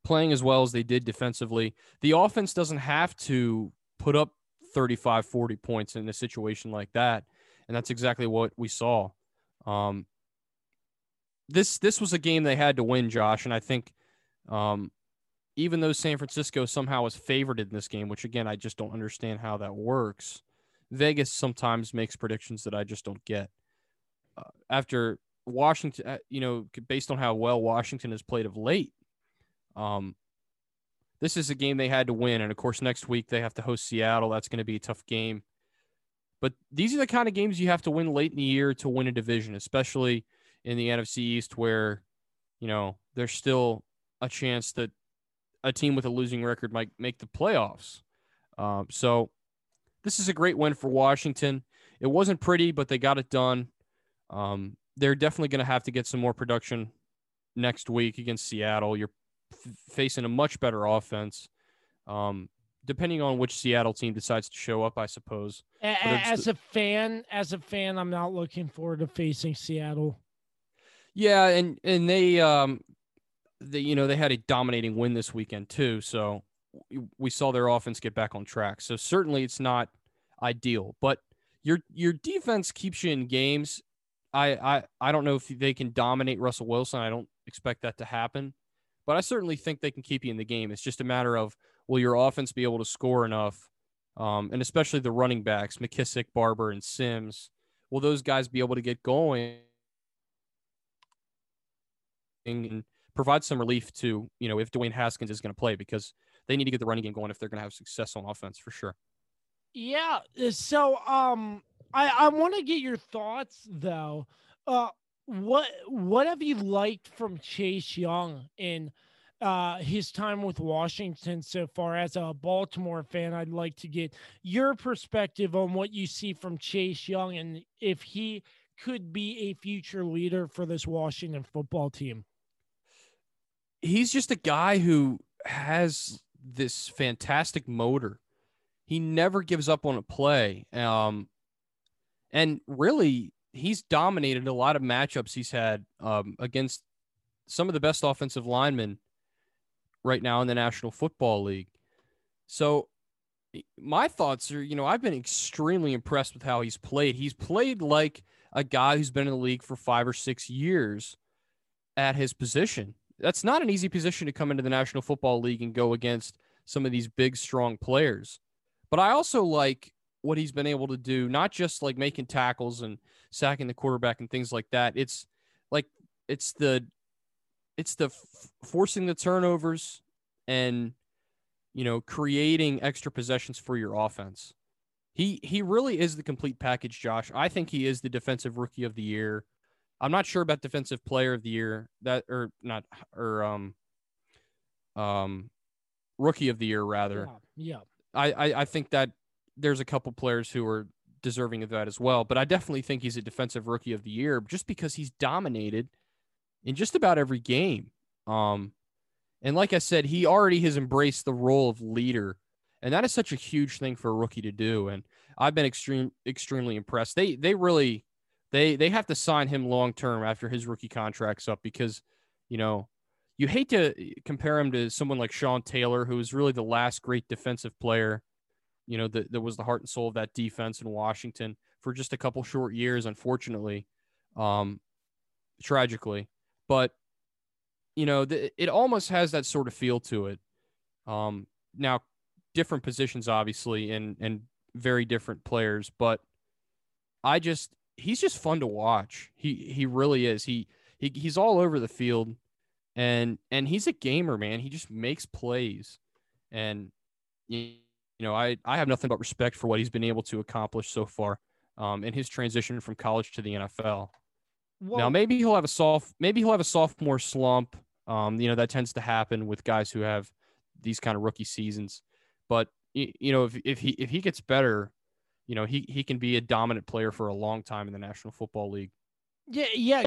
playing as well as they did defensively. The offense doesn't have to put up 35, 40 points in a situation like that. And that's exactly what we saw. This was a game they had to win, Josh. And I think even though San Francisco somehow was favored in this game, which, again, I just don't understand how that works, Vegas sometimes makes predictions that I just don't get. After Washington, you know, based on how well Washington has played of late, this is a game they had to win. And, of course, next week they have to host Seattle. That's going to be a tough game. But these are the kind of games you have to win late in the year to win a division, especially in the NFC East where, you know, there's still a chance that a team with a losing record might make the playoffs. So this is a great win for Washington. It wasn't pretty, but they got it done. They're definitely going to have to get some more production next week against Seattle. You're facing a much better offense. Depending on which Seattle team decides to show up, I suppose. As a fan, I'm not looking forward to facing Seattle. Yeah, and they you know, they had a dominating win this weekend too, so we saw their offense get back on track. So certainly it's not ideal, but your defense keeps you in games. I don't know if they can dominate Russell Wilson. I don't expect that to happen, but I certainly think they can keep you in the game. It's just a matter of, will your offense be able to score enough? And especially the running backs, McKissick, Barber, and Sims, will those guys be able to get going and provide some relief to, you know, if Dwayne Haskins is going to play, because they need to get the running game going if they're going to have success on offense for sure. Yeah. So I want to get your thoughts though. What have you liked from Chase Young in his time with Washington so far? As a Baltimore fan, I'd like to get your perspective on what you see from Chase Young and if he could be a future leader for this Washington football team. He's just a guy who has this fantastic motor. He never gives up on a play. And really, he's dominated a lot of matchups he's had against some of the best offensive linemen right now in the National Football League. So my thoughts are, you know, I've been extremely impressed with how he's played. He's played like a guy who's been in the league for 5 or 6 years at his position. That's not an easy position to come into the National Football League and go against some of these big, strong players. But I also like what he's been able to do, not just like making tackles and sacking the quarterback and things like that. It's like, it's forcing the turnovers and, you know, creating extra possessions for your offense. He really is the complete package, Josh. I think he is the defensive rookie of the year. I'm not sure about defensive player of the year rookie of the year rather. Yeah. I think that there's a couple players who are deserving of that as well, but I definitely think he's a defensive rookie of the year just because he's dominated in just about every game. And like I said, he already has embraced the role of leader, and that is such a huge thing for a rookie to do. And I've been extremely impressed. They really have to sign him long-term after his rookie contract's up because, you know, you hate to compare him to someone like Sean Taylor, who was really the last great defensive player, you know, that was the heart and soul of that defense in Washington for just a couple short years, unfortunately, tragically. But, you know, it almost has that sort of feel to it. Now, different positions, obviously, and very different players, but he's just fun to watch. He really is. He's all over the field. And he's a gamer, man. He just makes plays. And, you know, I have nothing but respect for what he's been able to accomplish so far in his transition from college to the NFL. Well, now, maybe he'll have a sophomore slump. You know, that tends to happen with guys who have these kind of rookie seasons. But, you know, if he gets better, you know, he can be a dominant player for a long time in the National Football League. Yeah.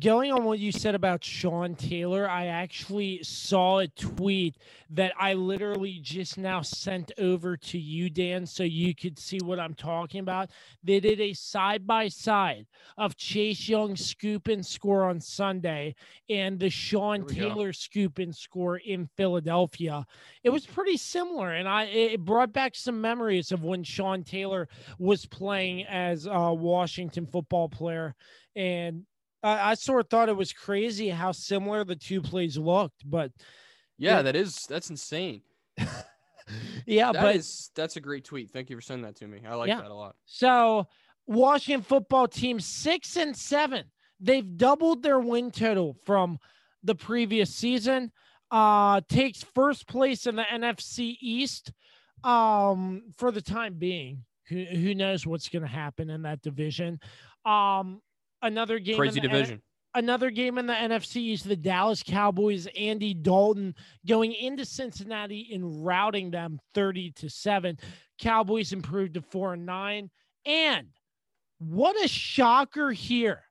Going on what you said about Sean Taylor, I actually saw a tweet that I literally just now sent over to you, Dan, so you could see what I'm talking about. They did a side-by-side of Chase Young's scoop and score on Sunday and the Sean Taylor scoop and score in Philadelphia. It was pretty similar, and it brought back some memories of when Sean Taylor was playing as a Washington football player. And I sort of thought it was crazy how similar the two plays looked, but yeah, that's insane. Yeah. That's a great tweet. Thank you for sending that to me. I like that a lot. So Washington football team 6-7, they've doubled their win total from the previous season, takes first place in the NFC East for the time being. Who knows what's going to happen in that division. Another game, crazy division. Another game in the NFC is the Dallas Cowboys, Andy Dalton going into Cincinnati and routing them 30-7. Cowboys improved to 4-9. And what a shocker here.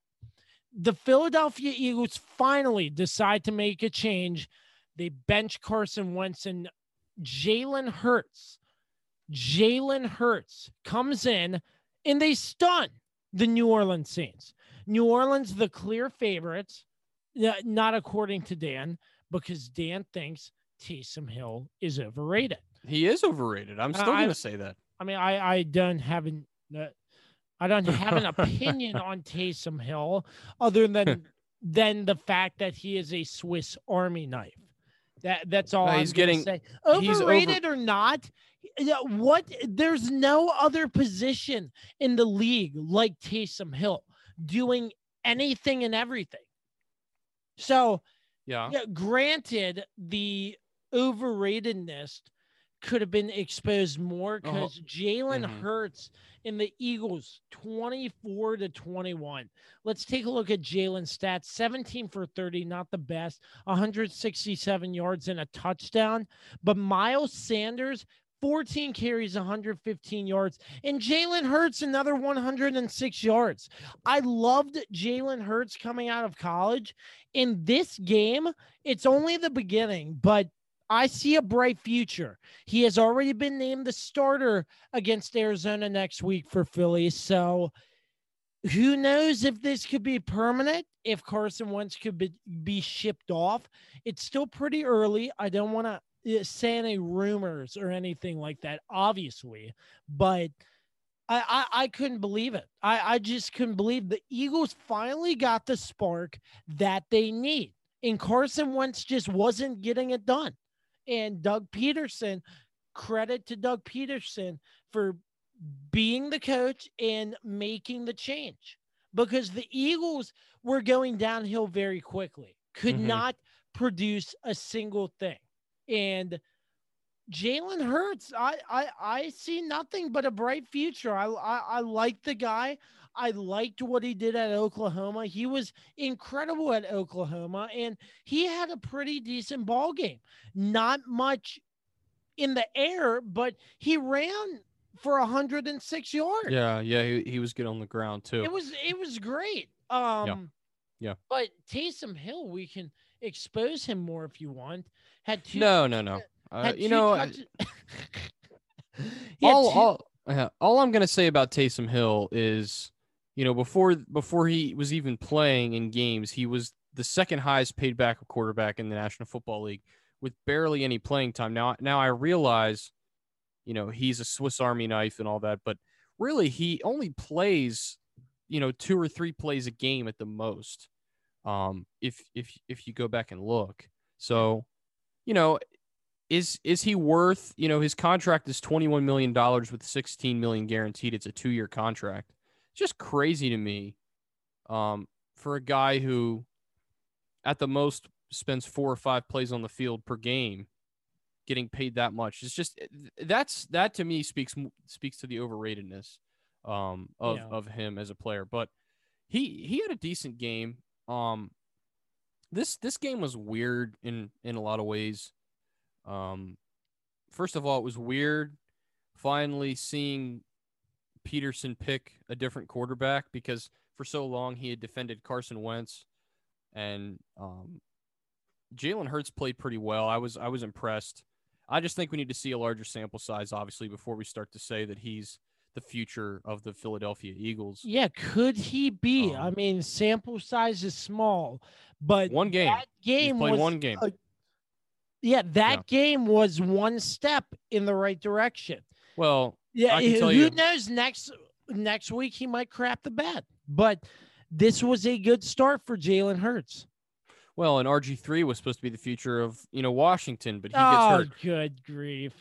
The Philadelphia Eagles finally decide to make a change. They bench Carson Wentz and Jalen Hurts. Jalen Hurts comes in and they stun the New Orleans Saints. New Orleans, the clear favorites, not according to Dan, because Dan thinks Taysom Hill is overrated. He is overrated. I'm still going to say that. I mean, I don't have an opinion on Taysom Hill other than the fact that he is a Swiss Army knife. That's all I'm going to say. Overrated or not, what? There's no other position in the league like Taysom Hill, doing anything and everything. So, yeah, granted, the overratedness could have been exposed more because Jalen Hurts in the Eagles, 24-21. Let's take a look at Jalen's stats. 17 for 30, not the best. 167 yards and a touchdown. But Miles Sanders, 14 carries, 115 yards, and Jalen Hurts, another 106 yards. I loved Jalen Hurts coming out of college. In this game, it's only the beginning, but I see a bright future. He has already been named the starter against Arizona next week for Philly. So who knows if this could be permanent, if Carson Wentz could be shipped off. It's still pretty early. I don't want to say any rumors or anything like that, obviously, but I couldn't believe it. I just couldn't believe the Eagles finally got the spark that they need, and Carson Wentz just wasn't getting it done. And Doug Peterson, credit to Doug Peterson for being the coach and making the change, because the Eagles were going downhill very quickly, could not produce a single thing. And Jalen Hurts, I see nothing but a bright future. I like the guy. I liked what he did at Oklahoma. He was incredible at Oklahoma, and he had a pretty decent ball game. Not much in the air, but he ran for 106 yards. Yeah, he was good on the ground too. It was great. Yeah. But Taysom Hill, we can expose him more if you want. No. All I'm gonna say about Taysom Hill is, before he was even playing in games, he was the second highest paid backup quarterback in the National Football League with barely any playing time. Now I realize, he's a Swiss Army knife and all that, but really he only plays, 2 or 3 plays a game at the most. If you go back and look, so, is he worth, his contract is $21 million with $16 million guaranteed. It's a 2-year contract. It's just crazy to me, for a guy who at the most spends 4 or 5 plays on the field per game, getting paid that much. It's just, that to me speaks to the overratedness, of him as a player, but he had a decent game. This game was weird in a lot of ways. First of all, it was weird finally seeing Peterson pick a different quarterback, because for so long he had defended Carson Wentz, and Jalen Hurts played pretty well. I was impressed. I just think we need to see a larger sample size, obviously, before we start to say that he's the future of the Philadelphia Eagles. Yeah, could he be? I mean, sample size is small, but one game. That game was one game. Game was one step in the right direction. Well, yeah, I can tell you, who knows, next week he might crap the bed, but this was a good start for Jalen Hurts. Well, and RG3 was supposed to be the future of, Washington, but he gets hurt. Good grief.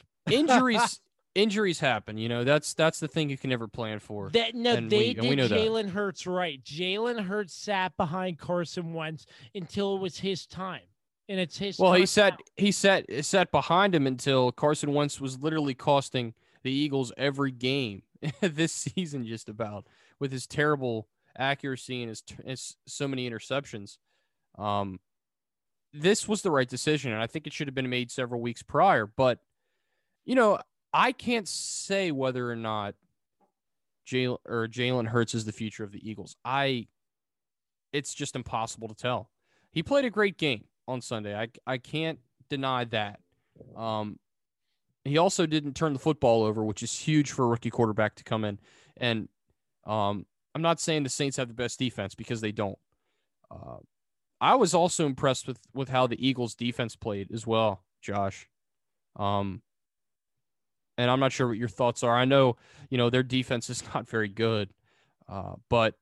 Injuries happen, that's the thing you can never plan for. We did Jalen Hurts right. Jalen Hurts sat behind Carson Wentz until it was his time. And it's his. Well, he sat behind him until Carson Wentz was literally costing the Eagles every game this season, just about, with his terrible accuracy and his so many interceptions. This was the right decision, and I think it should have been made several weeks prior. But I can't say whether or not Jalen Hurts is the future of the Eagles. It's just impossible to tell. He played a great game on Sunday. I can't deny that. He also didn't turn the football over, which is huge for a rookie quarterback to come in. And I'm not saying the Saints have the best defense, because they don't. I was also impressed with how the Eagles defense played as well, Josh. And I'm not sure what your thoughts are. I know, their defense is not very good, but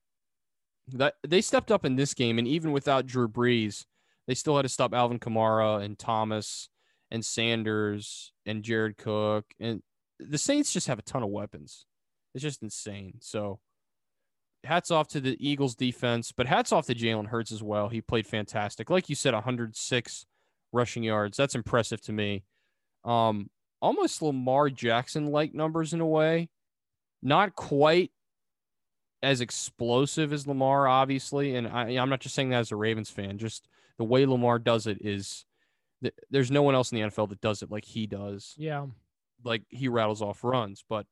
that they stepped up in this game. And even without Drew Brees, they still had to stop Alvin Kamara and Thomas and Sanders and Jared Cook. And the Saints just have a ton of weapons. It's just insane. So hats off to the Eagles defense, but hats off to Jalen Hurts as well. He played fantastic. Like you said, 106 rushing yards. That's impressive to me. Almost Lamar Jackson-like numbers in a way. Not quite as explosive as Lamar, obviously. And I'm not just saying that as a Ravens fan, just the way Lamar does it is there's no one else in the NFL that does it like he does. Yeah. Like he rattles off runs, but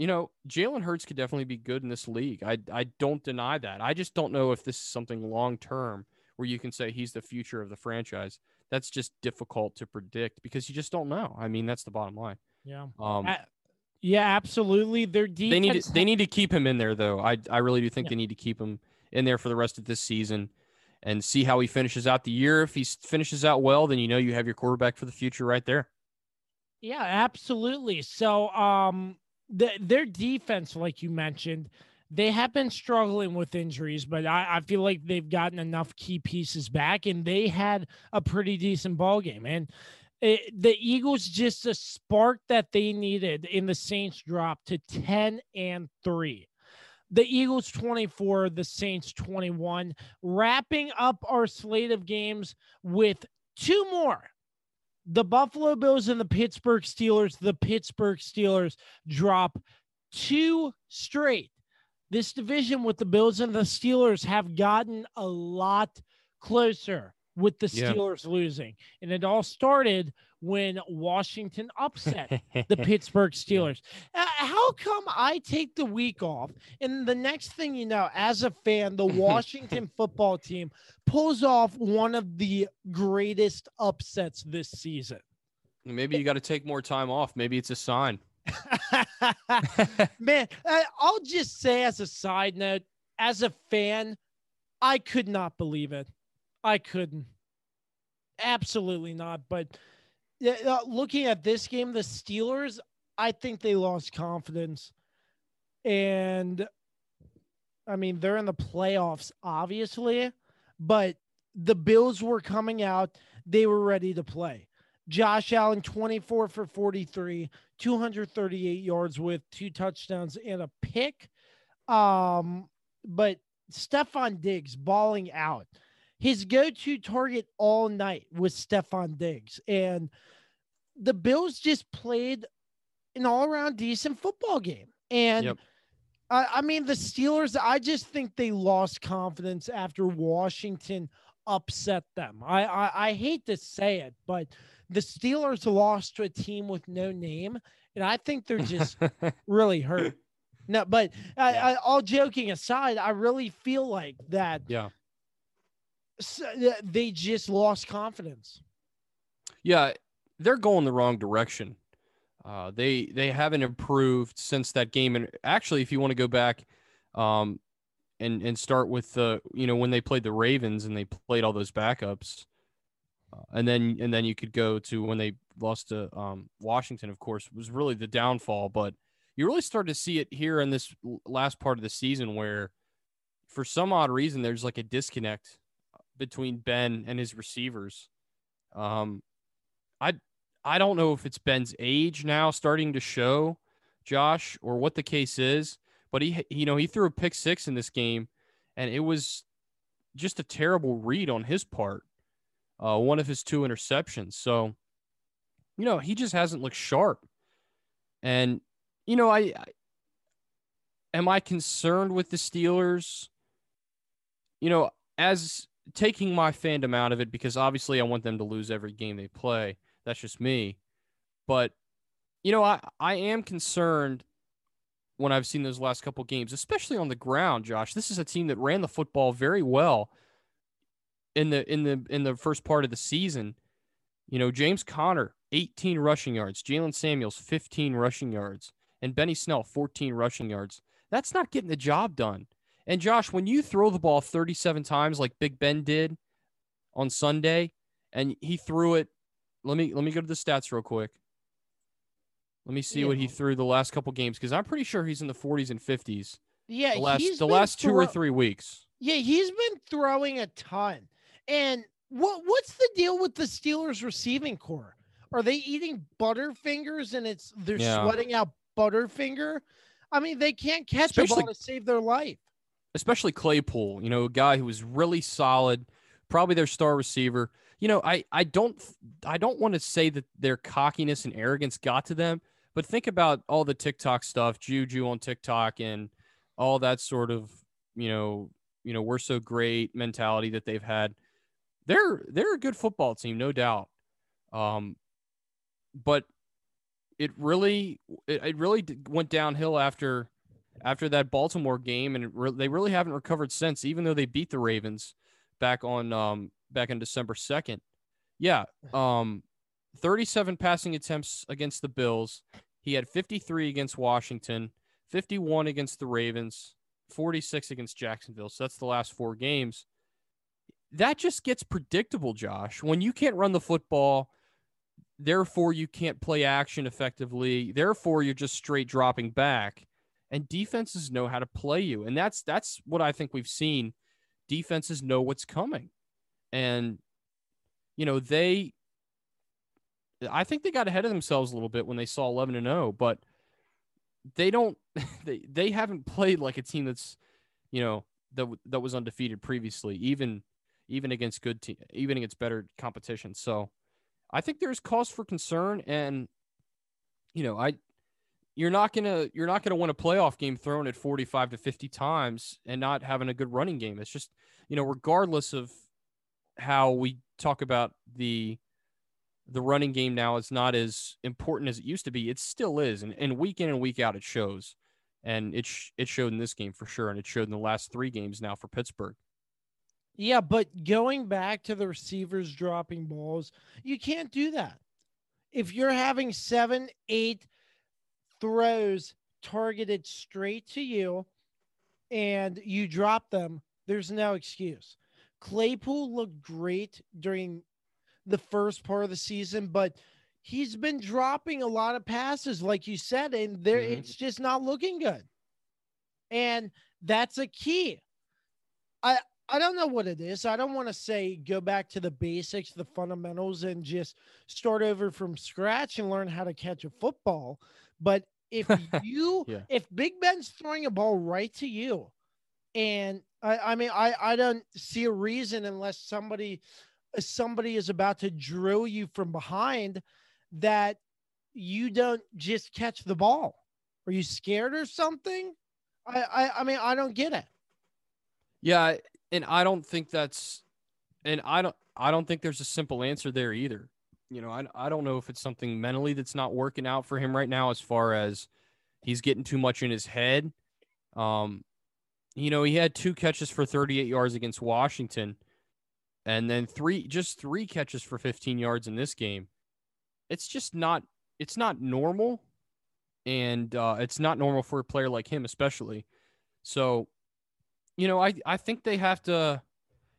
Jalen Hurts could definitely be good in this league. I don't deny that. I just don't know if this is something long-term where you can say he's the future of the franchise. that's just difficult to predict because you just don't know. I mean, that's the bottom line. Yeah. Yeah, absolutely. Their defense. They need to keep him in there, though. I really do think they need to keep him in there for the rest of this season and see how he finishes out the year. If he finishes out well, then you know you have your quarterback for the future right there. Yeah, absolutely. So their defense, like you mentioned, they have been struggling with injuries, but I feel like they've gotten enough key pieces back, and they had a pretty decent ball game. And the Eagles, just a spark that they needed in the Saints drop to 10-3. The Eagles 24, the Saints 21, wrapping up our slate of games with two more. The Buffalo Bills and the Pittsburgh Steelers. The Pittsburgh Steelers drop two straight. This division with the Bills and the Steelers have gotten a lot closer with the Steelers losing. And it all started when Washington upset the Pittsburgh Steelers. How come I take the week off, and the next thing you know, as a fan, the Washington football team pulls off one of the greatest upsets this season? Maybe you got to take more time off. Maybe it's a sign. Man, I'll just say as a side note, as a fan, I could not believe it. I couldn't. Absolutely not. But looking at this game, the Steelers, I think they lost confidence. And, I mean, they're in the playoffs, obviously. But the Bills were coming out. They were ready to play. Josh Allen, 24 for 43, 238 yards with two touchdowns and a pick. But Stephon Diggs balling out. His go-to target all night was Stephon Diggs. And the Bills just played an all-around decent football game. And, I mean, the Steelers, I just think they lost confidence after Washington upset them. I hate to say it, but the Steelers lost to a team with no name, and I think they're just really hurt. No, but all joking aside, I really feel like that they just lost confidence. Yeah, they're going the wrong direction. They haven't improved since that game. And actually, if you want to go back and start with, when they played the Ravens and they played all those backups, and then you could go to when they lost to Washington, of course, was really the downfall. But you really start to see it here in this last part of the season where, for some odd reason, there's like a disconnect between Ben and his receivers. I don't know if it's Ben's age now starting to show, Josh, or what the case is, but he threw a pick six in this game, and it was just a terrible read on his part. One of his two interceptions. So, he just hasn't looked sharp. And, am I concerned with the Steelers? As taking my fandom out of it, because obviously I want them to lose every game they play. That's just me. But, I am concerned when I've seen those last couple games, especially on the ground, Josh. This is a team that ran the football very well in the first part of the season. James Conner, 18 rushing yards, Jalen Samuels, 15 rushing yards, and Benny Snell, 14 rushing yards. That's not getting the job done. And Josh, when you throw the ball 37 times like Big Ben did on Sunday, and he threw it, let me go to the stats real quick. Let me see what he threw the last couple games, because I'm pretty sure he's in the 40s and 50s. Yeah, the last 2 or 3 weeks. Yeah, he's been throwing a ton. And what's the deal with the Steelers receiving core? Are they eating Butterfingers and they're sweating out Butterfinger? I mean, they can't catch a ball to save their life. Especially Claypool, a guy who was really solid, probably their star receiver. I don't want to say that their cockiness and arrogance got to them, but think about all the TikTok stuff, Juju on TikTok and all that sort of, we're so great mentality that they've had. They're a good football team, no doubt. But it really went downhill after that Baltimore game, and they really haven't recovered since, even though they beat the Ravens back in December 2nd. Yeah. 37 passing attempts against the Bills. He had 53 against Washington, 51 against the Ravens, 46 against Jacksonville. So that's the last four games. That just gets predictable, Josh. When you can't run the football, therefore you can't play action effectively. Therefore you're just straight dropping back. And defenses know how to play you. And that's what I think we've seen. Defenses know what's coming. And, you know, I think they got ahead of themselves a little bit when they saw 11-0, but they haven't played like a team that's, you know, that was undefeated previously, even against good team, even against better competition. So I think there's cause for concern. And, you know, you're not gonna win a playoff game thrown at 45 to 50 times and not having a good running game. It's just, you know, regardless of how we talk about the running game now is not as important as it used to be. It still is. And week in and week out, it shows. And it showed in this game for sure. And it showed in the last three games now for Pittsburgh. Yeah, but going back to the receivers dropping balls, you can't do that. If you're having 7, 8 throws targeted straight to you and you drop them, there's no excuse. Claypool looked great during the first part of the season, but he's been dropping a lot of passes, like you said, and there it's just not looking good. And that's a key. I don't know what it is. I don't want to say go back to the basics, the fundamentals, and just start over from scratch and learn how to catch a football. But if Big Ben's throwing a ball right to you, and I mean, I don't see a reason unless somebody is about to drill you from behind that you don't just catch the ball. Are you scared or something? I mean, I don't get it. Yeah. And I don't think I don't think there's a simple answer there either. You know, I don't know if it's something mentally that's not working out for him right now, as far as he's getting too much in his head. You know, he had 2 catches for 38 yards against Washington. And then just three catches for 15 yards in this game. It's just not normal. And it's not normal for a player like him, especially. So, you know, I think they have to,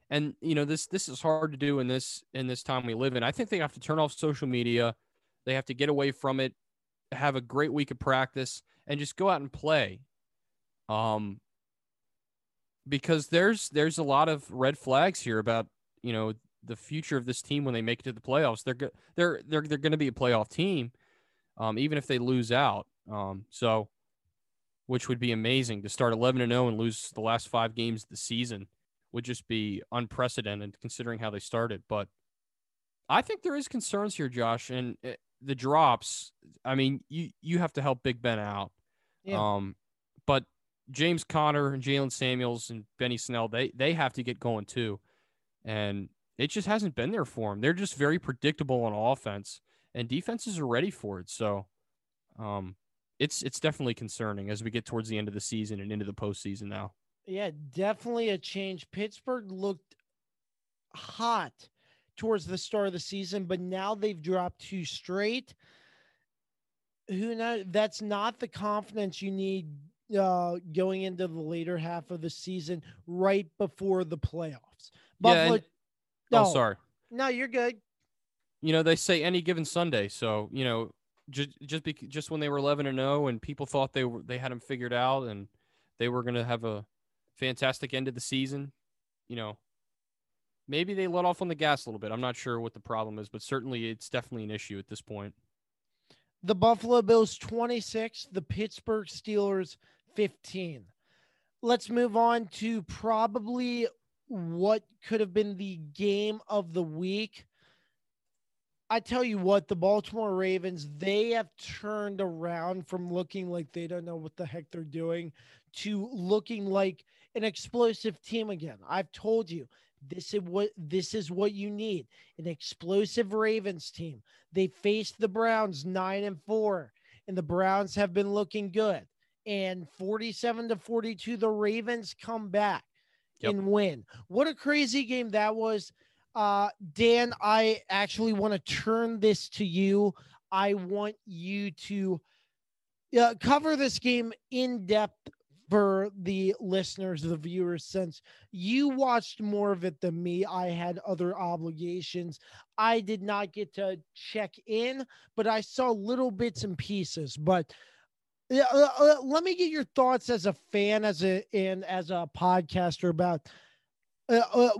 and you know, this is hard to do in this time we live in. I think they have to turn off social media. They have to get away from it, have a great week of practice, and just go out and play. Because there's a lot of red flags here about, you know, the future of this team when they make it to the playoffs. They're going to be a playoff team, even if they lose out. So, which would be amazing to start 11-0 and lose the last 5 games of the season would just be unprecedented considering how they started. But I think there is concerns here, Josh, and the drops. I mean, you have to help Big Ben out, yeah. But James Conner and Jalen Samuels and Benny Snell, they have to get going too. And it just hasn't been there for them. They're just very predictable on offense, and defenses are ready for it. So it's definitely concerning as we get towards the end of the season and into the postseason now. Yeah, definitely a change. Pittsburgh looked hot towards the start of the season, but now they've dropped 2 straight. Who knows? That's not the confidence you need going into the later half of the season right before the playoffs. Buffalo, sorry. No, you're good. You know, they say any given Sunday. So, you know, just when they were 11-0 and people thought they had them figured out and they were going to have a fantastic end of the season, you know, maybe they let off on the gas a little bit. I'm not sure what the problem is, but certainly it's definitely an issue at this point. The Buffalo Bills 26, the Pittsburgh Steelers 15. Let's move on to probably what could have been the game of the week. I tell you what, the Baltimore Ravens, they have turned around from looking like they don't know what the heck they're doing to looking like an explosive team again. I've told you, this is what you need, an explosive Ravens team. They faced the Browns 9-4, and the Browns have been looking good. And 47-42, the Ravens come back. Yep. And win. What a crazy game that was. Dan, I actually want to turn this to you. I want you to cover this game in depth for the listeners, the viewers, since you watched more of it than me. I had other obligations. I did not get to check in, but I saw little bits and pieces. But let me get your thoughts as a fan, as a podcaster about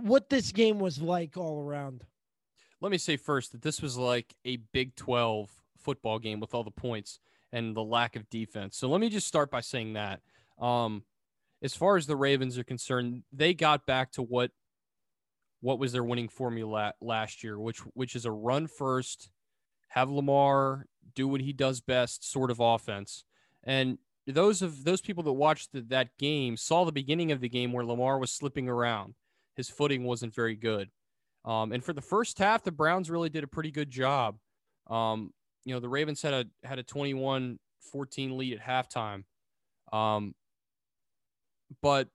what this game was like all around. Let me say first that this was like a Big 12 football game with all the points and the lack of defense. So let me just start by saying that. As far as the Ravens are concerned, they got back to what was their winning formula last year, which is a run first, have Lamar do what he does best sort of offense. And those people that watched that game saw the beginning of the game where Lamar was slipping around. His footing wasn't very good. And for the first half, the Browns really did a pretty good job. The Ravens had a 21-14 lead at halftime. But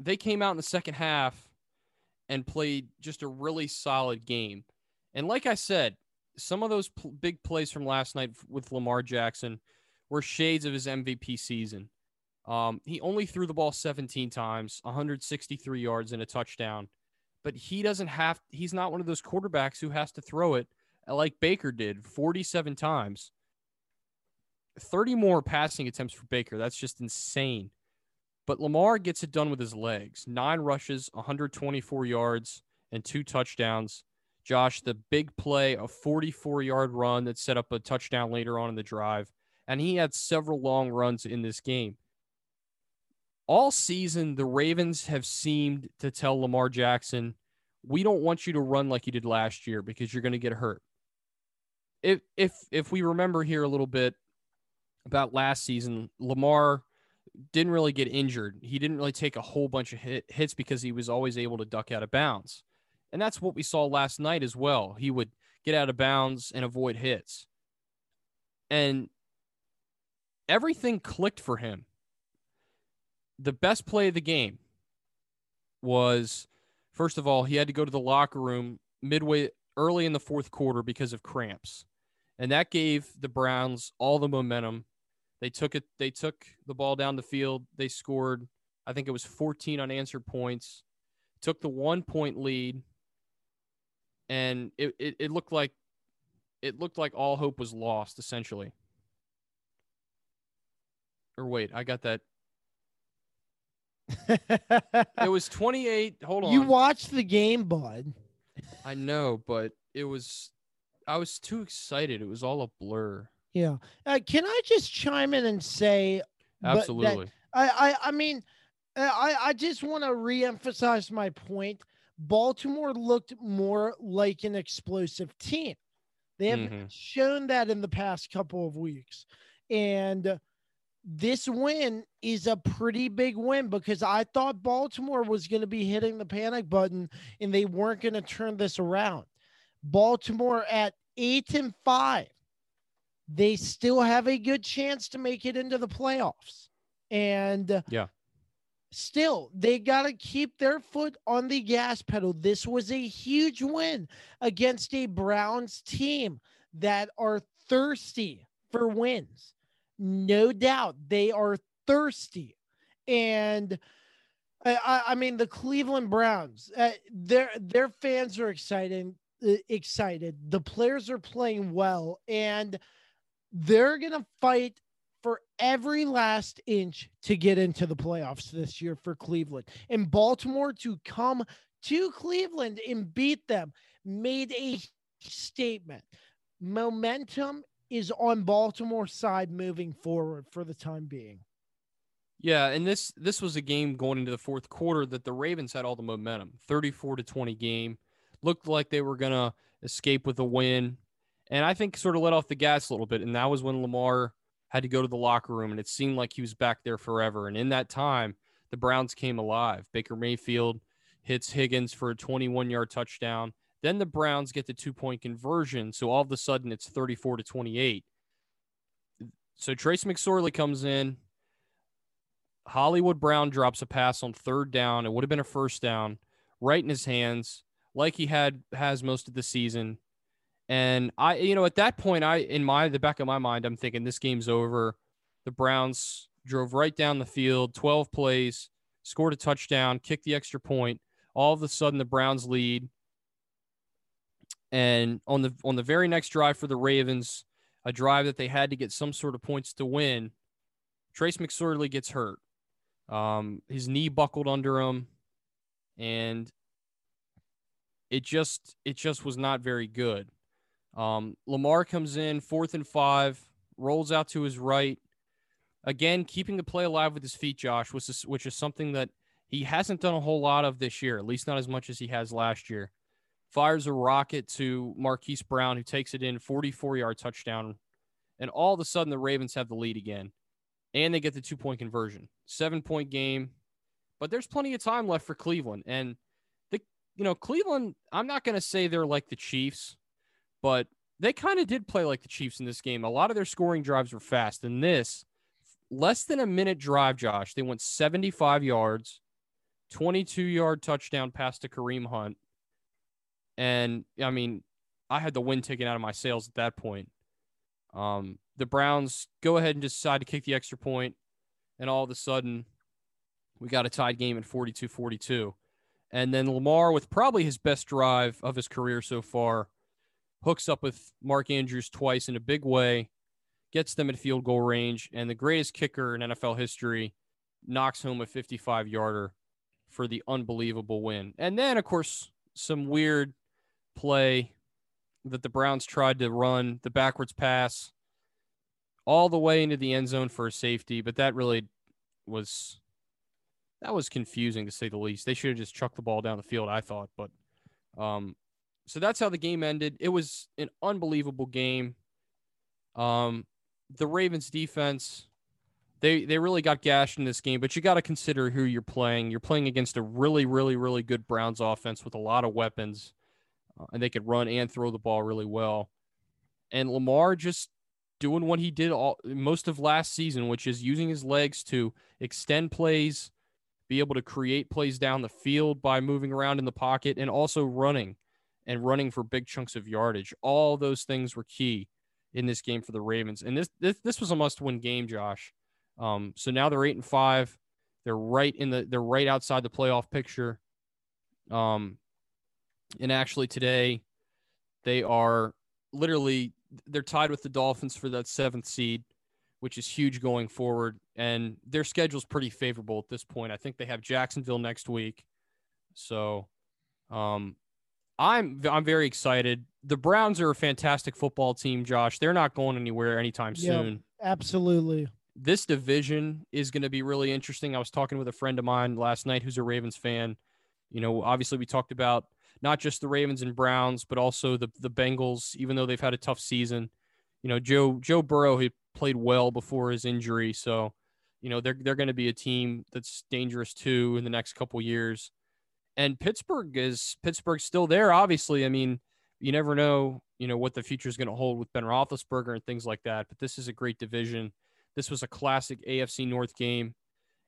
they came out in the second half and played just a really solid game. And like I said, some of those big plays from last night with Lamar Jackson were shades of his MVP season. He only threw the ball 17 times, 163 yards and a touchdown. But he's not one of those quarterbacks who has to throw it like Baker did 47 times. 30 more passing attempts for Baker. That's just insane. But Lamar gets it done with his legs. 9 rushes, 124 yards, and 2 touchdowns. Josh, the big play, a 44-yard run that set up a touchdown later on in the drive. And he had several long runs in this game. All season, the Ravens have seemed to tell Lamar Jackson, we don't want you to run like you did last year because you're going to get hurt. If we remember here a little bit about last season, Lamar didn't really get injured. He didn't really take a whole bunch of hits because he was always able to duck out of bounds. And that's what we saw last night as well. He would get out of bounds and avoid hits. And everything clicked for him. The best play of the game was, first of all, he had to go to the locker room midway early in the fourth quarter because of cramps. And that gave the Browns all the momentum. They took the ball down the field. They scored, I think it was 14 unanswered points, took the 1-point lead. And it looked like all hope was lost essentially. Or wait, I got that. It was 28. Hold on. You watched the game, bud. I know, but I was too excited. It was all a blur. Yeah. Can I just chime in and say, absolutely. I just want to reemphasize my point. Baltimore looked more like an explosive team. They have shown that in the past couple of weeks. And this win is a pretty big win because I thought Baltimore was going to be hitting the panic button and they weren't going to turn this around. Baltimore at 8-5, they still have a good chance to make it into the playoffs. And still, they got to keep their foot on the gas pedal. This was a huge win against a Browns team that are thirsty for wins. No doubt they are thirsty. And I mean, the Cleveland Browns, their fans are excited. The players are playing well and they're going to fight for every last inch to get into the playoffs this year for Cleveland. And Baltimore to come to Cleveland and beat them made a statement. Momentum is on Baltimore's side moving forward for the time being. Yeah, and this was a game going into the fourth quarter that the Ravens had all the momentum. 34-20 game. Looked like they were going to escape with a win. And I think sort of let off the gas a little bit, and that was when Lamar had to go to the locker room, and it seemed like he was back there forever. And in that time, the Browns came alive. Baker Mayfield hits Higgins for a 21-yard touchdown. Then the Browns get the 2-point conversion, so all of a sudden it's 34-28. So Trace McSorley comes in. Hollywood Brown drops a pass on third down. It would have been a first down right in his hands. like he has most of the season. And I, you know, at that point, in the back of my mind, I'm thinking this game's over. The Browns drove right down the field, 12 plays, scored a touchdown, kicked the extra point. All of a sudden, the Browns lead. And on the very next drive for the Ravens, a drive that they had to get some sort of points to win, Trace McSorley gets hurt. His knee buckled under him, and it just was not very good. Lamar comes in 4th and 5, rolls out to his right. Again, keeping the play alive with his feet, Josh, which is something that he hasn't done a whole lot of this year, at least not as much as he has last year. Fires a rocket to Marquise Brown, who takes it in, 44-yard touchdown. And all of a sudden, the Ravens have the lead again, and they get the two-point conversion. 7-point game, but there's plenty of time left for Cleveland. And, Cleveland, I'm not going to say they're like the Chiefs, but they kind of did play like the Chiefs in this game. A lot of their scoring drives were fast. And this, less than a minute drive, Josh, they went 75 yards, 22-yard touchdown pass to Kareem Hunt. And, I mean, I had the wind taken out of my sails at that point. The Browns go ahead and decide to kick the extra point, and all of a sudden we got a tied game at 42-42. And then Lamar, with probably his best drive of his career so far, hooks up with Mark Andrews twice in a big way, gets them at field goal range, and the greatest kicker in NFL history knocks home a 55-yarder for the unbelievable win. And then, of course, some weird play that the Browns tried to run, the backwards pass all the way into the end zone for a safety, but that was confusing, to say the least. They should have just chucked the ball down the field, I thought. But so that's how the game ended. It was an unbelievable game. The Ravens defense, they really got gashed in this game, but you got to consider who you're playing. You're playing against a really, really, really good Browns offense with a lot of weapons, and they could run and throw the ball really well. And Lamar just doing what he did most of last season, which is using his legs to extend plays, be able to create plays down the field by moving around in the pocket, and also running for big chunks of yardage. All those things were key in this game for the Ravens. And this was a must-win game, Josh. So now they're 8-5. They're right outside the playoff picture. And actually today they are they're tied with the Dolphins for that 7th seed, which is huge going forward. And their schedule's pretty favorable at this point. I think they have Jacksonville next week. So I'm very excited. The Browns are a fantastic football team, Josh. They're not going anywhere anytime soon. Absolutely. This division is going to be really interesting. I was talking with a friend of mine last night who's a Ravens fan. You know, obviously we talked about not just the Ravens and Browns, but also the Bengals, even though they've had a tough season. You know, Joe Burrow, he played well before his injury. So, you know, they're going to be a team that's dangerous too in the next couple years. And Pittsburgh's still there, obviously. I mean, you never know, you know, what the future is going to hold with Ben Roethlisberger and things like that. But this is a great division. This was a classic AFC North game.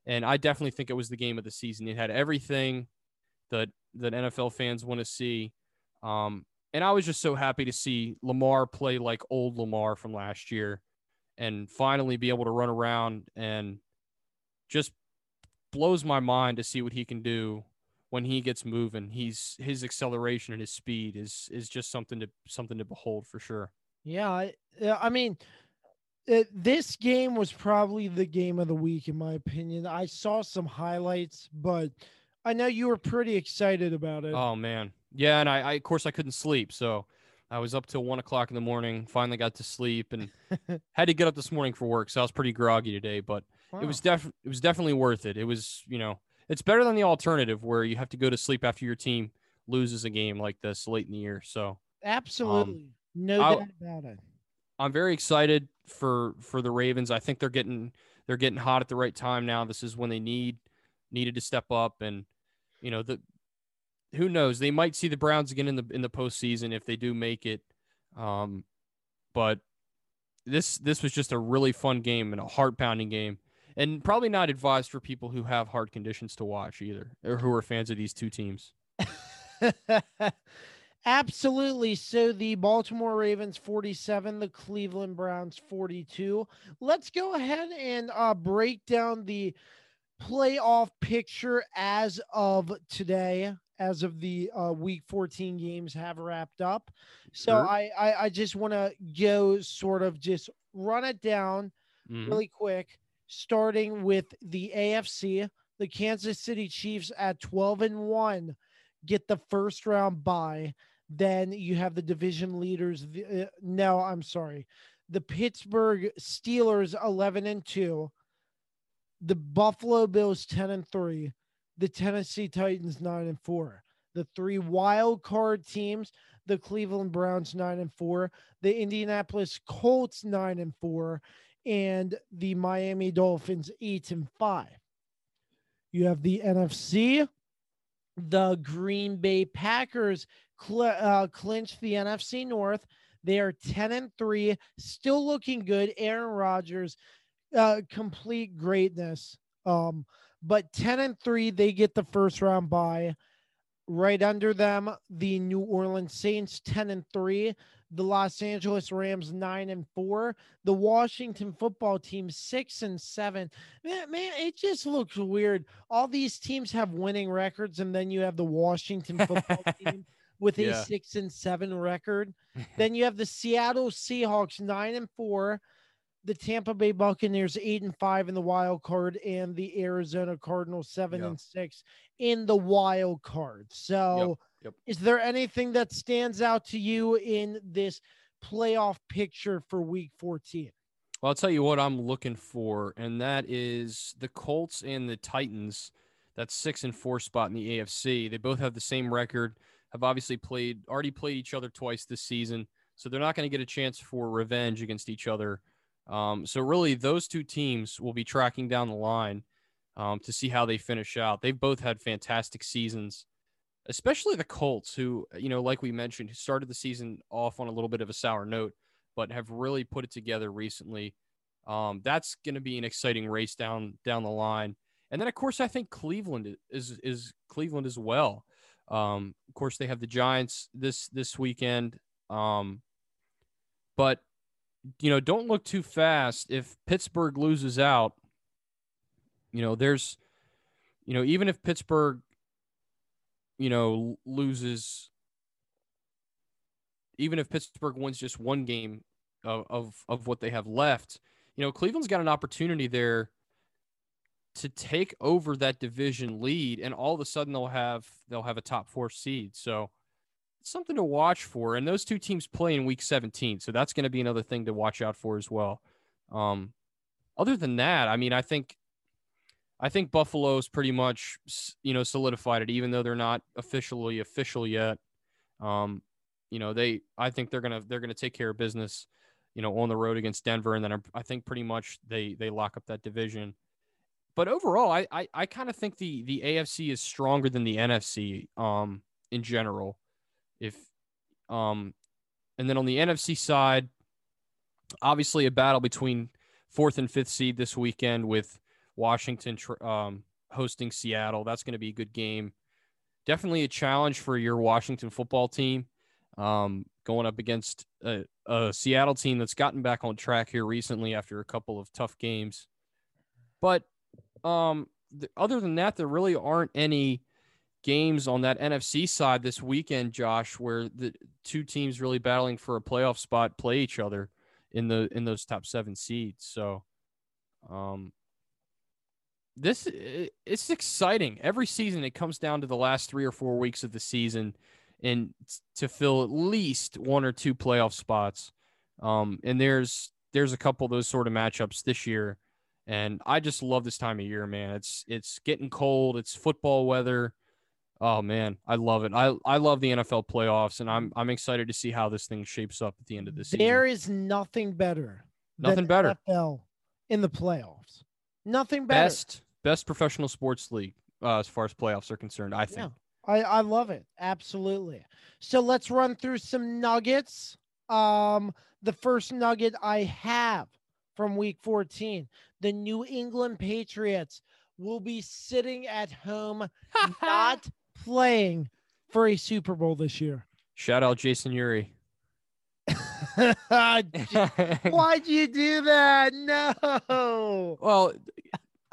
And I definitely think it was the game of the season. It had everything that NFL fans want to see. And I was just so happy to see Lamar play like old Lamar from last year and finally be able to run around, and just blows my mind to see what he can do when he gets moving. His acceleration and his speed is just something to behold for sure. Yeah. I mean, this game was probably the game of the week, in my opinion. I saw some highlights, but I know you were pretty excited about it. Oh, man. Yeah, and I of course, I couldn't sleep, so I was up till 1 o'clock in the morning, finally got to sleep, and had to get up this morning for work, so I was pretty groggy today, but wow. It was definitely worth it. It was, you know, it's better than the alternative where you have to go to sleep after your team loses a game like this late in the year, so. Absolutely. No doubt about it. I'm very excited for the Ravens. I think they're getting hot at the right time now. This is when they needed to step up, and you know, who knows, they might see the Browns again in the postseason if they do make it. But this was just a really fun game and a heart pounding game, and probably not advised for people who have heart conditions to watch either, or who are fans of these two teams. Absolutely. So the Baltimore Ravens 47, the Cleveland Browns 42. Let's go ahead and break down the playoff picture as of today, as of the week 14 games have wrapped up. So sure. I just want to go sort of just run it down really quick, starting with the AFC. The Kansas City Chiefs at 12-1 get the first round bye. Then you have the division leaders. The Pittsburgh Steelers 11-2, the Buffalo Bills 10-3, the Tennessee Titans 9-4, the three wild card teams, the Cleveland Browns 9-4, the Indianapolis Colts 9-4, and the Miami Dolphins 8-5. You have the NFC. The Green Bay Packers clinched the NFC North. They are 10-3, still looking good. Aaron Rodgers, complete greatness. But 10-3, they get the first round bye. Right under them, the New Orleans Saints 10-3, the Los Angeles Rams 9-4, the Washington Football Team 6-7. Man, it just looks weird. All these teams have winning records, and then you have the Washington Football Team with a 6-7 record. Then you have the Seattle Seahawks 9-4, the Tampa Bay Buccaneers 8-5 in the wild card, and the Arizona Cardinals 7-6 in the wild card. So is there anything that stands out to you in this playoff picture for week 14? Well, I'll tell you what I'm looking for, and that is the Colts and the Titans. That's 6-4 spot in the AFC. They both have the same record, have obviously already played each other twice this season. So they're not going to get a chance for revenge against each other. So really those two teams will be tracking down the line to see how they finish out. They've both had fantastic seasons, especially the Colts who, you know, like we mentioned, started the season off on a little bit of a sour note, but have really put it together recently. That's going to be an exciting race down the line. And then of course, I think Cleveland is Cleveland as well. Of course they have the Giants this weekend. But you know, don't look too fast. If Pittsburgh loses out, you know, there's, you know, even if Pittsburgh, you know, loses, even if Pittsburgh wins just one game of what they have left, you know, Cleveland's got an opportunity there to take over that division lead, and all of a sudden they'll have a top four seed. So something to watch for. And those two teams play in week 17. So that's going to be another thing to watch out for as well. Other than that, I mean, I think Buffalo's pretty much, you know, solidified it, even though they're not official yet. You know, I think they're going to take care of business, you know, on the road against Denver. And then I think pretty much they lock up that division. But overall, I kind of think the AFC is stronger than the NFC in general. And then on the NFC side, obviously a battle between 4th and 5th seed this weekend with Washington hosting Seattle. That's going to be a good game. Definitely a challenge for your Washington Football Team going up against a Seattle team that's gotten back on track here recently after a couple of tough games. But other than that, there really aren't any games on that NFC side this weekend, Josh, where the two teams really battling for a playoff spot play each other in those top 7 seeds. So it's exciting. Every season it comes down to the last 3 or 4 weeks of the season and to fill at least 1 or 2 playoff spots. And there's a couple of those sort of matchups this year. And I just love this time of year, man. It's getting cold. It's football weather. Oh man, I love it. I love the NFL playoffs, and I'm excited to see how this thing shapes up at the end of the season. There is nothing better. Nothing better. NFL in the playoffs. Nothing better. Best professional sports league as far as playoffs are concerned, I think. Yeah, I love it. Absolutely. So let's run through some nuggets. The first nugget I have from week 14, the New England Patriots will be sitting at home, not playing for a Super Bowl this year. Shout out Jason Uri. Why'd you do that? No. Well,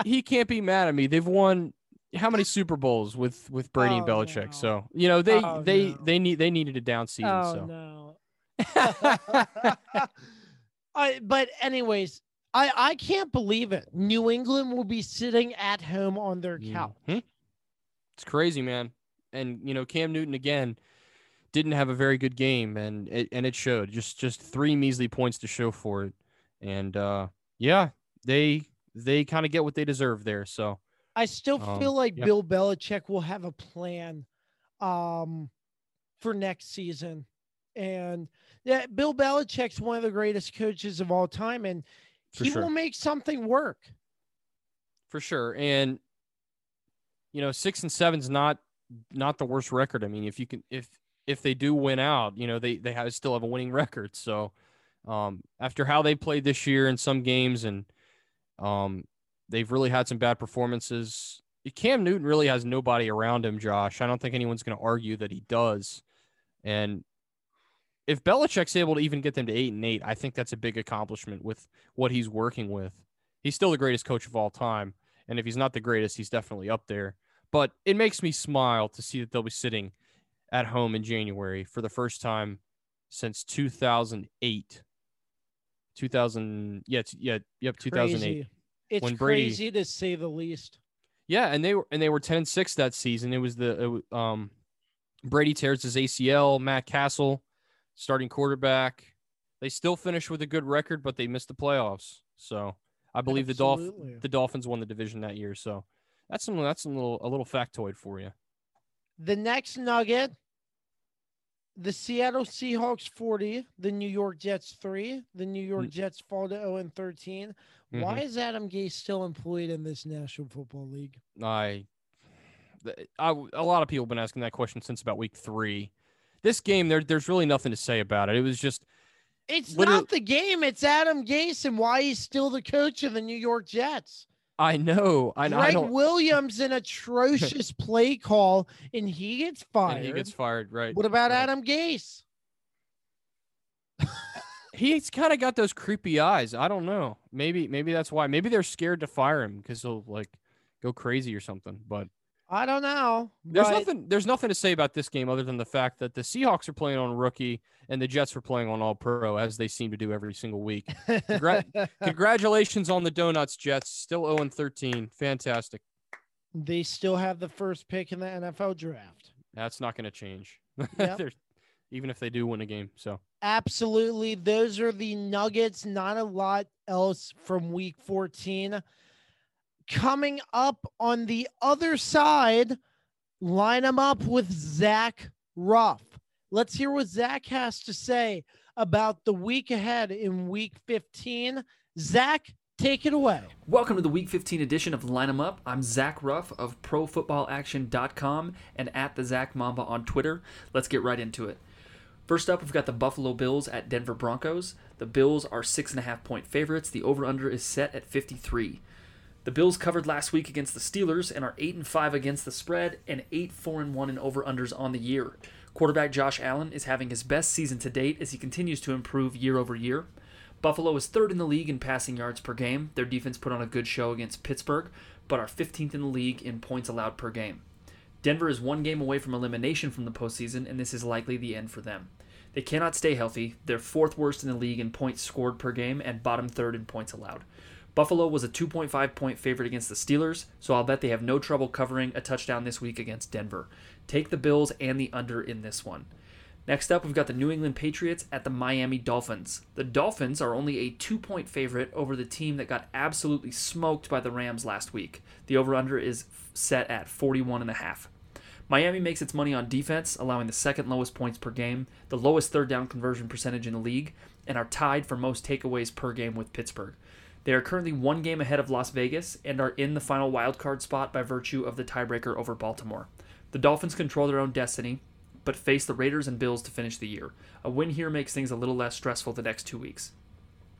he can't be mad at me. They've won how many Super Bowls with Brady and Belichick? No. So, you know, they needed a down season. But anyways, I can't believe it. New England will be sitting at home on their couch. Mm-hmm. It's crazy, man. And, you know, Cam Newton, again, didn't have a very good game, and it showed. Just three measly points to show for it. And, yeah, they kind of get what they deserve there. So I still feel like Bill Belichick will have a plan for next season. And yeah, Bill Belichick's one of the greatest coaches of all time, and he will make something work. For sure. And, you know, 6-7's not the worst record. I mean, if they do win out, you know, they still have a winning record. So after how they played this year in some games, and they've really had some bad performances. Cam Newton really has nobody around him, Josh. I don't think anyone's going to argue that he does. And if Belichick's able to even get them to 8-8, I think that's a big accomplishment with what he's working with. He's still the greatest coach of all time. And if he's not the greatest, he's definitely up there. But it makes me smile to see that they'll be sitting at home in January for the first time since 2008. 2008. It's when crazy to say the least. Yeah, and they were 10-6 that season. It was Brady tears his ACL. Matt Castle, starting quarterback. They still finished with a good record, but they missed the playoffs. So I believe the Dolphins won the division that year. So that's a little factoid for you. The next nugget, the Seattle Seahawks 40, the New York Jets 3. The New York Jets fall to 0-13. Mm-hmm. Why is Adam Gase still employed in this National Football League? A lot of people have been asking that question since about week 3. This game, there's really nothing to say about it. It was just... It's not the game. It's Adam Gase and why he's still the coach of the New York Jets. I know. Greg Williams, an atrocious play call, and he gets fired. Right. What about Adam Gase? He's kind of got those creepy eyes. I don't know. Maybe that's why. Maybe they're scared to fire him because he'll like go crazy or something. But I don't know. There's nothing to say about this game other than the fact that the Seahawks are playing on rookie and the Jets are playing on All-Pro, as they seem to do every single week. Congratulations on the Donuts, Jets. Still 0-13. Fantastic. They still have the first pick in the NFL draft. That's not going to change. Yep. Even if they do win a game. So absolutely. Those are the nuggets. Not a lot else from week 14. Coming up on the other side, line them up with Zach Ruff. Let's hear what Zach has to say about the week ahead in week 15. Zach, take it away. Welcome to the week 15 edition of Line 'em Up. I'm Zach Ruff of ProFootballAction.com and at the Zach Mamba on Twitter. Let's get right into it. First up, we've got the Buffalo Bills at Denver Broncos. The Bills are 6.5-point favorites. The over-under is set at 53. The Bills covered last week against the Steelers and are 8-5 against the spread and 8-4-1 in over-unders on the year. Quarterback Josh Allen is having his best season to date as he continues to improve year over year. Buffalo is third in the league in passing yards per game. Their defense put on a good show against Pittsburgh, but are 15th in the league in points allowed per game. Denver is one game away from elimination from the postseason, and this is likely the end for them. They cannot stay healthy. They're fourth worst in the league in points scored per game and bottom third in points allowed. Buffalo was a 2.5-point favorite against the Steelers, so I'll bet they have no trouble covering a touchdown this week against Denver. Take the Bills and the under in this one. Next up, we've got the New England Patriots at the Miami Dolphins. The Dolphins are only a 2-point favorite over the team that got absolutely smoked by the Rams last week. The over-under is set at 41.5. Miami makes its money on defense, allowing the second lowest points per game, the lowest third-down conversion percentage in the league, and are tied for most takeaways per game with Pittsburgh. They are currently one game ahead of Las Vegas and are in the final wildcard spot by virtue of the tiebreaker over Baltimore. The Dolphins control their own destiny, but face the Raiders and Bills to finish the year. A win here makes things a little less stressful the next 2 weeks.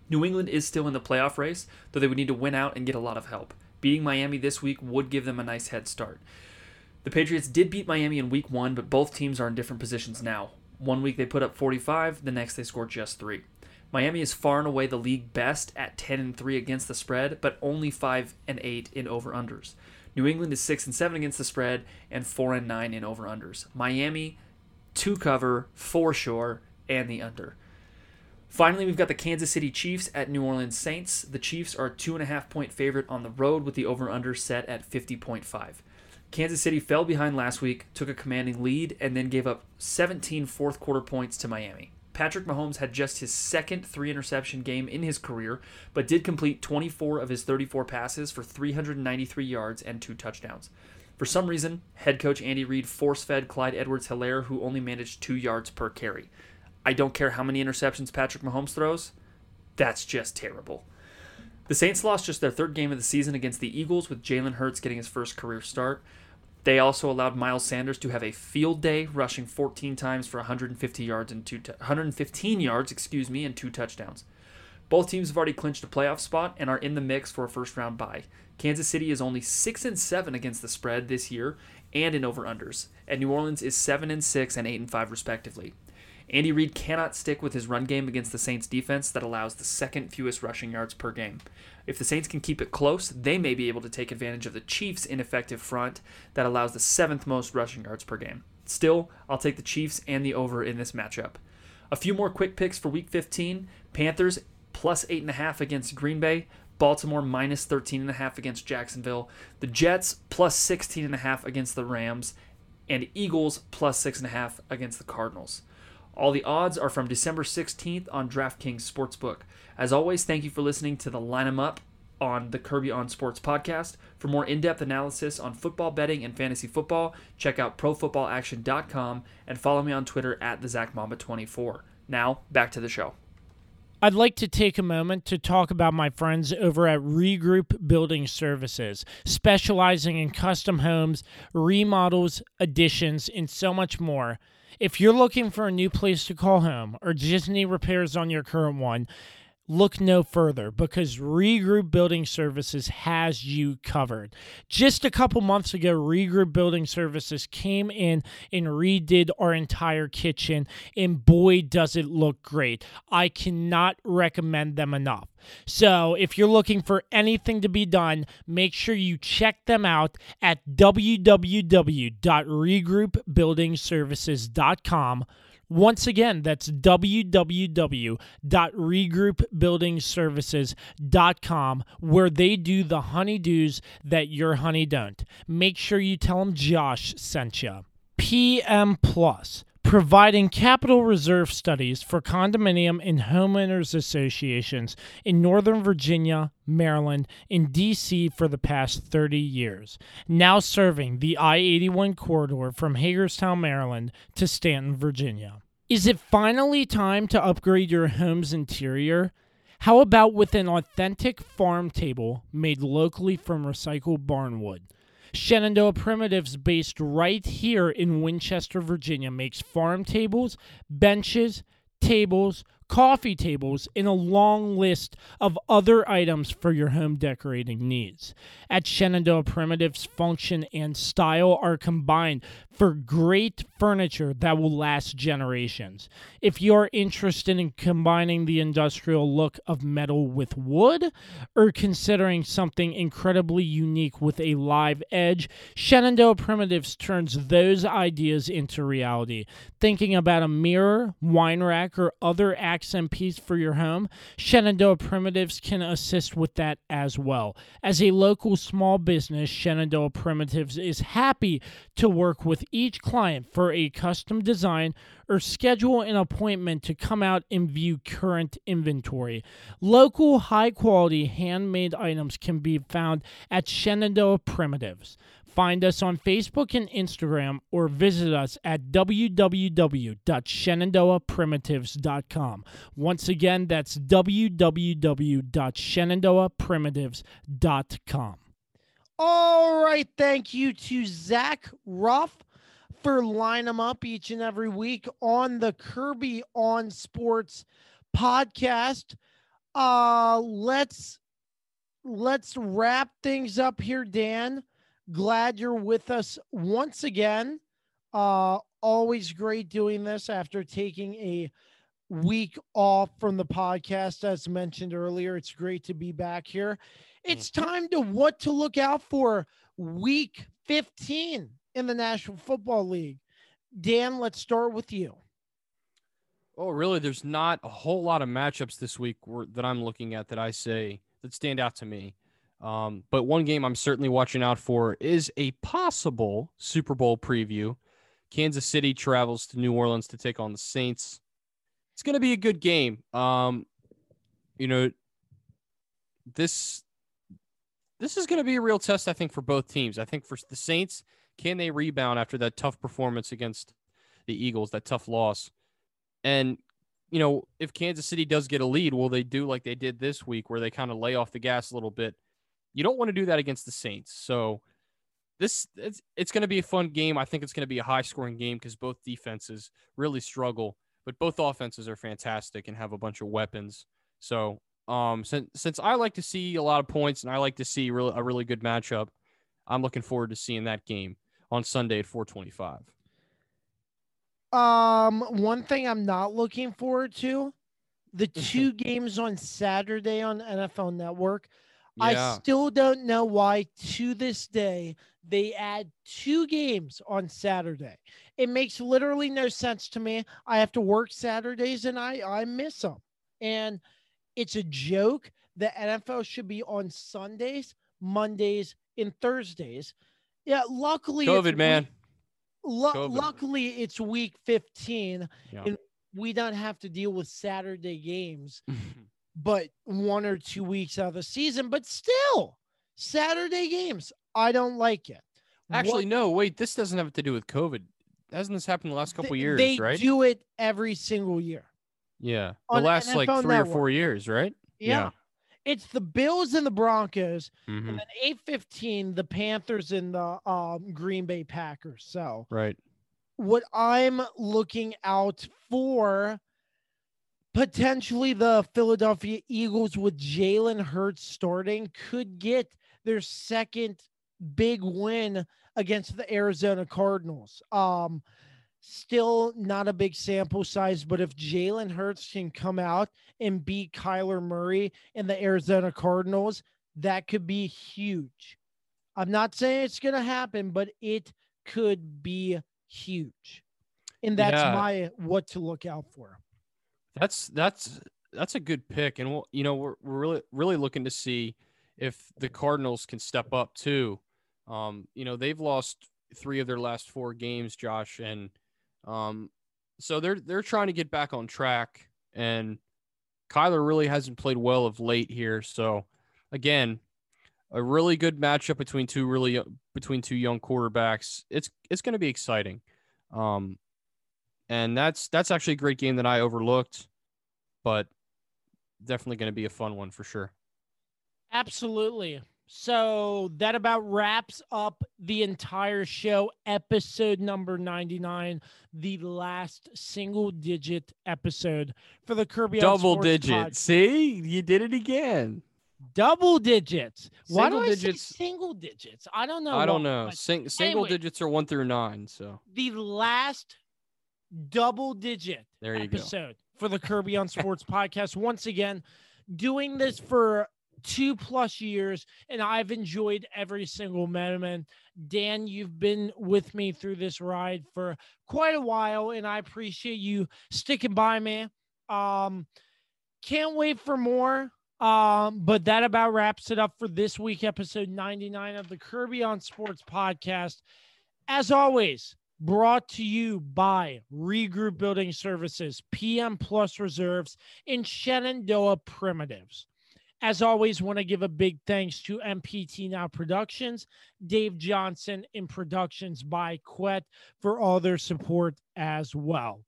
New England is still in the playoff race, though they would need to win out and get a lot of help. Beating Miami this week would give them a nice head start. The Patriots did beat Miami in Week 1, but both teams are in different positions now. One week they put up 45, the next they scored just 3. Miami is far and away the league best at 10-3 against the spread, but only 5-8 in over-unders. New England is 6-7 against the spread and 4-9 in over-unders. Miami, 2 cover, for sure, and the under. Finally, we've got the Kansas City Chiefs at New Orleans Saints. The Chiefs are a 2.5-point favorite on the road with the over-under set at 50.5. Kansas City fell behind last week, took a commanding lead, and then gave up 17 fourth-quarter points to Miami. Patrick Mahomes had just his second 3-interception game in his career, but did complete 24 of his 34 passes for 393 yards and 2 touchdowns. For some reason, head coach Andy Reid force-fed Clyde Edwards-Helaire, who only managed 2 yards per carry. I don't care how many interceptions Patrick Mahomes throws. That's just terrible. The Saints lost just their 3rd game of the season against the Eagles, with Jalen Hurts getting his first career start. They also allowed Miles Sanders to have a field day, rushing 14 times for 115 yards, and 2 touchdowns. Both teams have already clinched a playoff spot and are in the mix for a first-round bye. Kansas City is only 6-7 against the spread this year and in over-unders, and New Orleans is 7-6 and 8-5 respectively. Andy Reid cannot stick with his run game against the Saints defense that allows the 2nd fewest rushing yards per game. If the Saints can keep it close, they may be able to take advantage of the Chiefs' ineffective front that allows the 7th most rushing yards per game. Still, I'll take the Chiefs and the over in this matchup. A few more quick picks for Week 15. Panthers plus 8.5 against Green Bay. Baltimore minus 13.5 against Jacksonville. The Jets plus 16.5 against the Rams. And Eagles plus 6.5 against the Cardinals. All the odds are from December 16th on DraftKings Sportsbook. As always, thank you for listening to the Line 'Em Up on the Kirby on Sports podcast. For more in-depth analysis on football betting and fantasy football, check out ProFootballAction.com and follow me on Twitter at TheZachMamba24. Now, back to the show. I'd like to take a moment to talk about my friends over at Regroup Building Services, specializing in custom homes, remodels, additions, and so much more. If you're looking for a new place to call home or just need repairs on your current one, look no further because Regroup Building Services has you covered. Just a couple months ago, Regroup Building Services came in and redid our entire kitchen, and boy, does it look great. I cannot recommend them enough. So if you're looking for anything to be done, make sure you check them out at www.regroupbuildingservices.com. Once again, that's www.regroupbuildingservices.com, where they do the honeydews that your honey don't. Make sure you tell them Josh sent you. PM Plus, providing capital reserve studies for condominium and homeowners associations in Northern Virginia, Maryland, and D.C. for the past 30 years, now serving the I-81 corridor from Hagerstown, Maryland to Stanton, Virginia. Is it finally time to upgrade your home's interior? How about with an authentic farm table made locally from recycled barn wood? Shenandoah Primitives, based right here in Winchester, Virginia, makes farm tables, benches, tables, coffee tables, and a long list of other items for your home decorating needs. At Shenandoah Primitives, function and style are combined for great furniture that will last generations. If you are interested in combining the industrial look of metal with wood, or considering something incredibly unique with a live edge, Shenandoah Primitives turns those ideas into reality. Thinking about a mirror, wine rack, or other accent piece for your home, Shenandoah Primitives can assist with that as well. As a local small business, Shenandoah Primitives is happy to work with each client for a custom design or schedule an appointment to come out and view current inventory. Local, high-quality, handmade items can be found at Shenandoah Primitives. Find us on Facebook and Instagram, or visit us at www.shenandoahprimitives.com. Once again, that's www.shenandoahprimitives.com. All right, thank you to Zach Ruff for Line 'Em Up each and every week on the Kirby on Sports podcast. Let's wrap things up here, Dan. Glad you're with us once again. Always great doing this after taking a week off from the podcast. As mentioned earlier, it's great to be back here. It's time to what to look out for week 15 in the National Football League. Dan, let's start with you. Oh, really? There's not a whole lot of matchups this week that I'm looking at that I say that stand out to me. But one game I'm certainly watching out for is a possible Super Bowl preview. Kansas City travels to New Orleans to take on the Saints. It's going to be a good game. This is going to be a real test, I think, for both teams. I think for the Saints, can they rebound after that tough performance against the Eagles, that tough loss? And, you know, if Kansas City does get a lead, will they do like they did this week where they kind of lay off the gas a little bit? You don't want to do that against the Saints. So it's going to be a fun game. I think it's going to be a high-scoring game because both defenses really struggle, but both offenses are fantastic and have a bunch of weapons. So since I like to see a lot of points and I like to see a really good matchup, I'm looking forward to seeing that game on Sunday at 4:25. One thing I'm not looking forward to, the two games on Saturday on NFL Network. Yeah. I still don't know why, to this day, they add two games on Saturday. It makes literally no sense to me. I have to work Saturdays, and I miss them. And it's a joke. The NFL should be on Sundays, Mondays, and Thursdays. Yeah, luckily... Luckily, it's week 15, yeah, and we don't have to deal with Saturday games. But 1 or 2 weeks out of the season, but still Saturday games. I don't like it. Actually, no, wait, this doesn't have to do with COVID. Hasn't this happened the last couple years, right? They do it every single year. Yeah. The last like three or 4 years, right? Yeah. It's the Bills and the Broncos, and then 8:15, the Panthers and the Green Bay Packers. So right. What I'm looking out for, potentially the Philadelphia Eagles with Jalen Hurts starting could get their second big win against the Arizona Cardinals. Still not a big sample size, but if Jalen Hurts can come out and beat Kyler Murray and the Arizona Cardinals, that could be huge. I'm not saying it's going to happen, but it could be huge. And that's my what to look out for. That's a good pick, and we'll, you know, we're really looking to see if the Cardinals can step up too. You know, they've lost 3 of their last 4 games, Josh, and so they're trying to get back on track. And Kyler really hasn't played well of late here. So again, a really good matchup between two young quarterbacks. It's going to be exciting. And that's actually a great game that I overlooked, but definitely going to be a fun one for sure. Absolutely. So that about wraps up the entire show, episode number 99, the last single-digit episode for the Kirby Double digit. Podcast. See? You did it again. Double digits. Why do I say single digits? I don't know. I don't know. Single digits are 1 through 9, so. The last double-digit episode for the Kirby on Sports podcast. Once again, doing this for 2+ years, and I've enjoyed every single moment. Dan, you've been with me through this ride for quite a while, and I appreciate you sticking by me. Can't wait for more, but that about wraps it up for this week, episode 99 of the Kirby on Sports podcast. As always, brought to you by Regroup Building Services, PM Plus Reserves, and Shenandoah Primitives. As always, want to give a big thanks to MPT Now Productions, Dave Johnson, and Productions by Quet for all their support as well.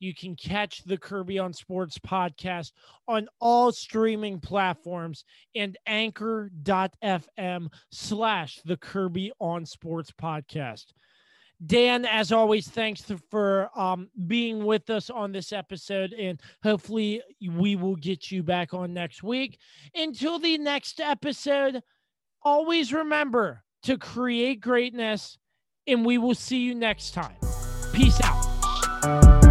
You can catch the Kirby on Sports podcast on all streaming platforms and anchor.fm/the Kirby on Sports podcast. Dan, as always, thanks for being with us on this episode, and hopefully we will get you back on next week. Until the next episode, always remember to create greatness, and we will see you next time. Peace out.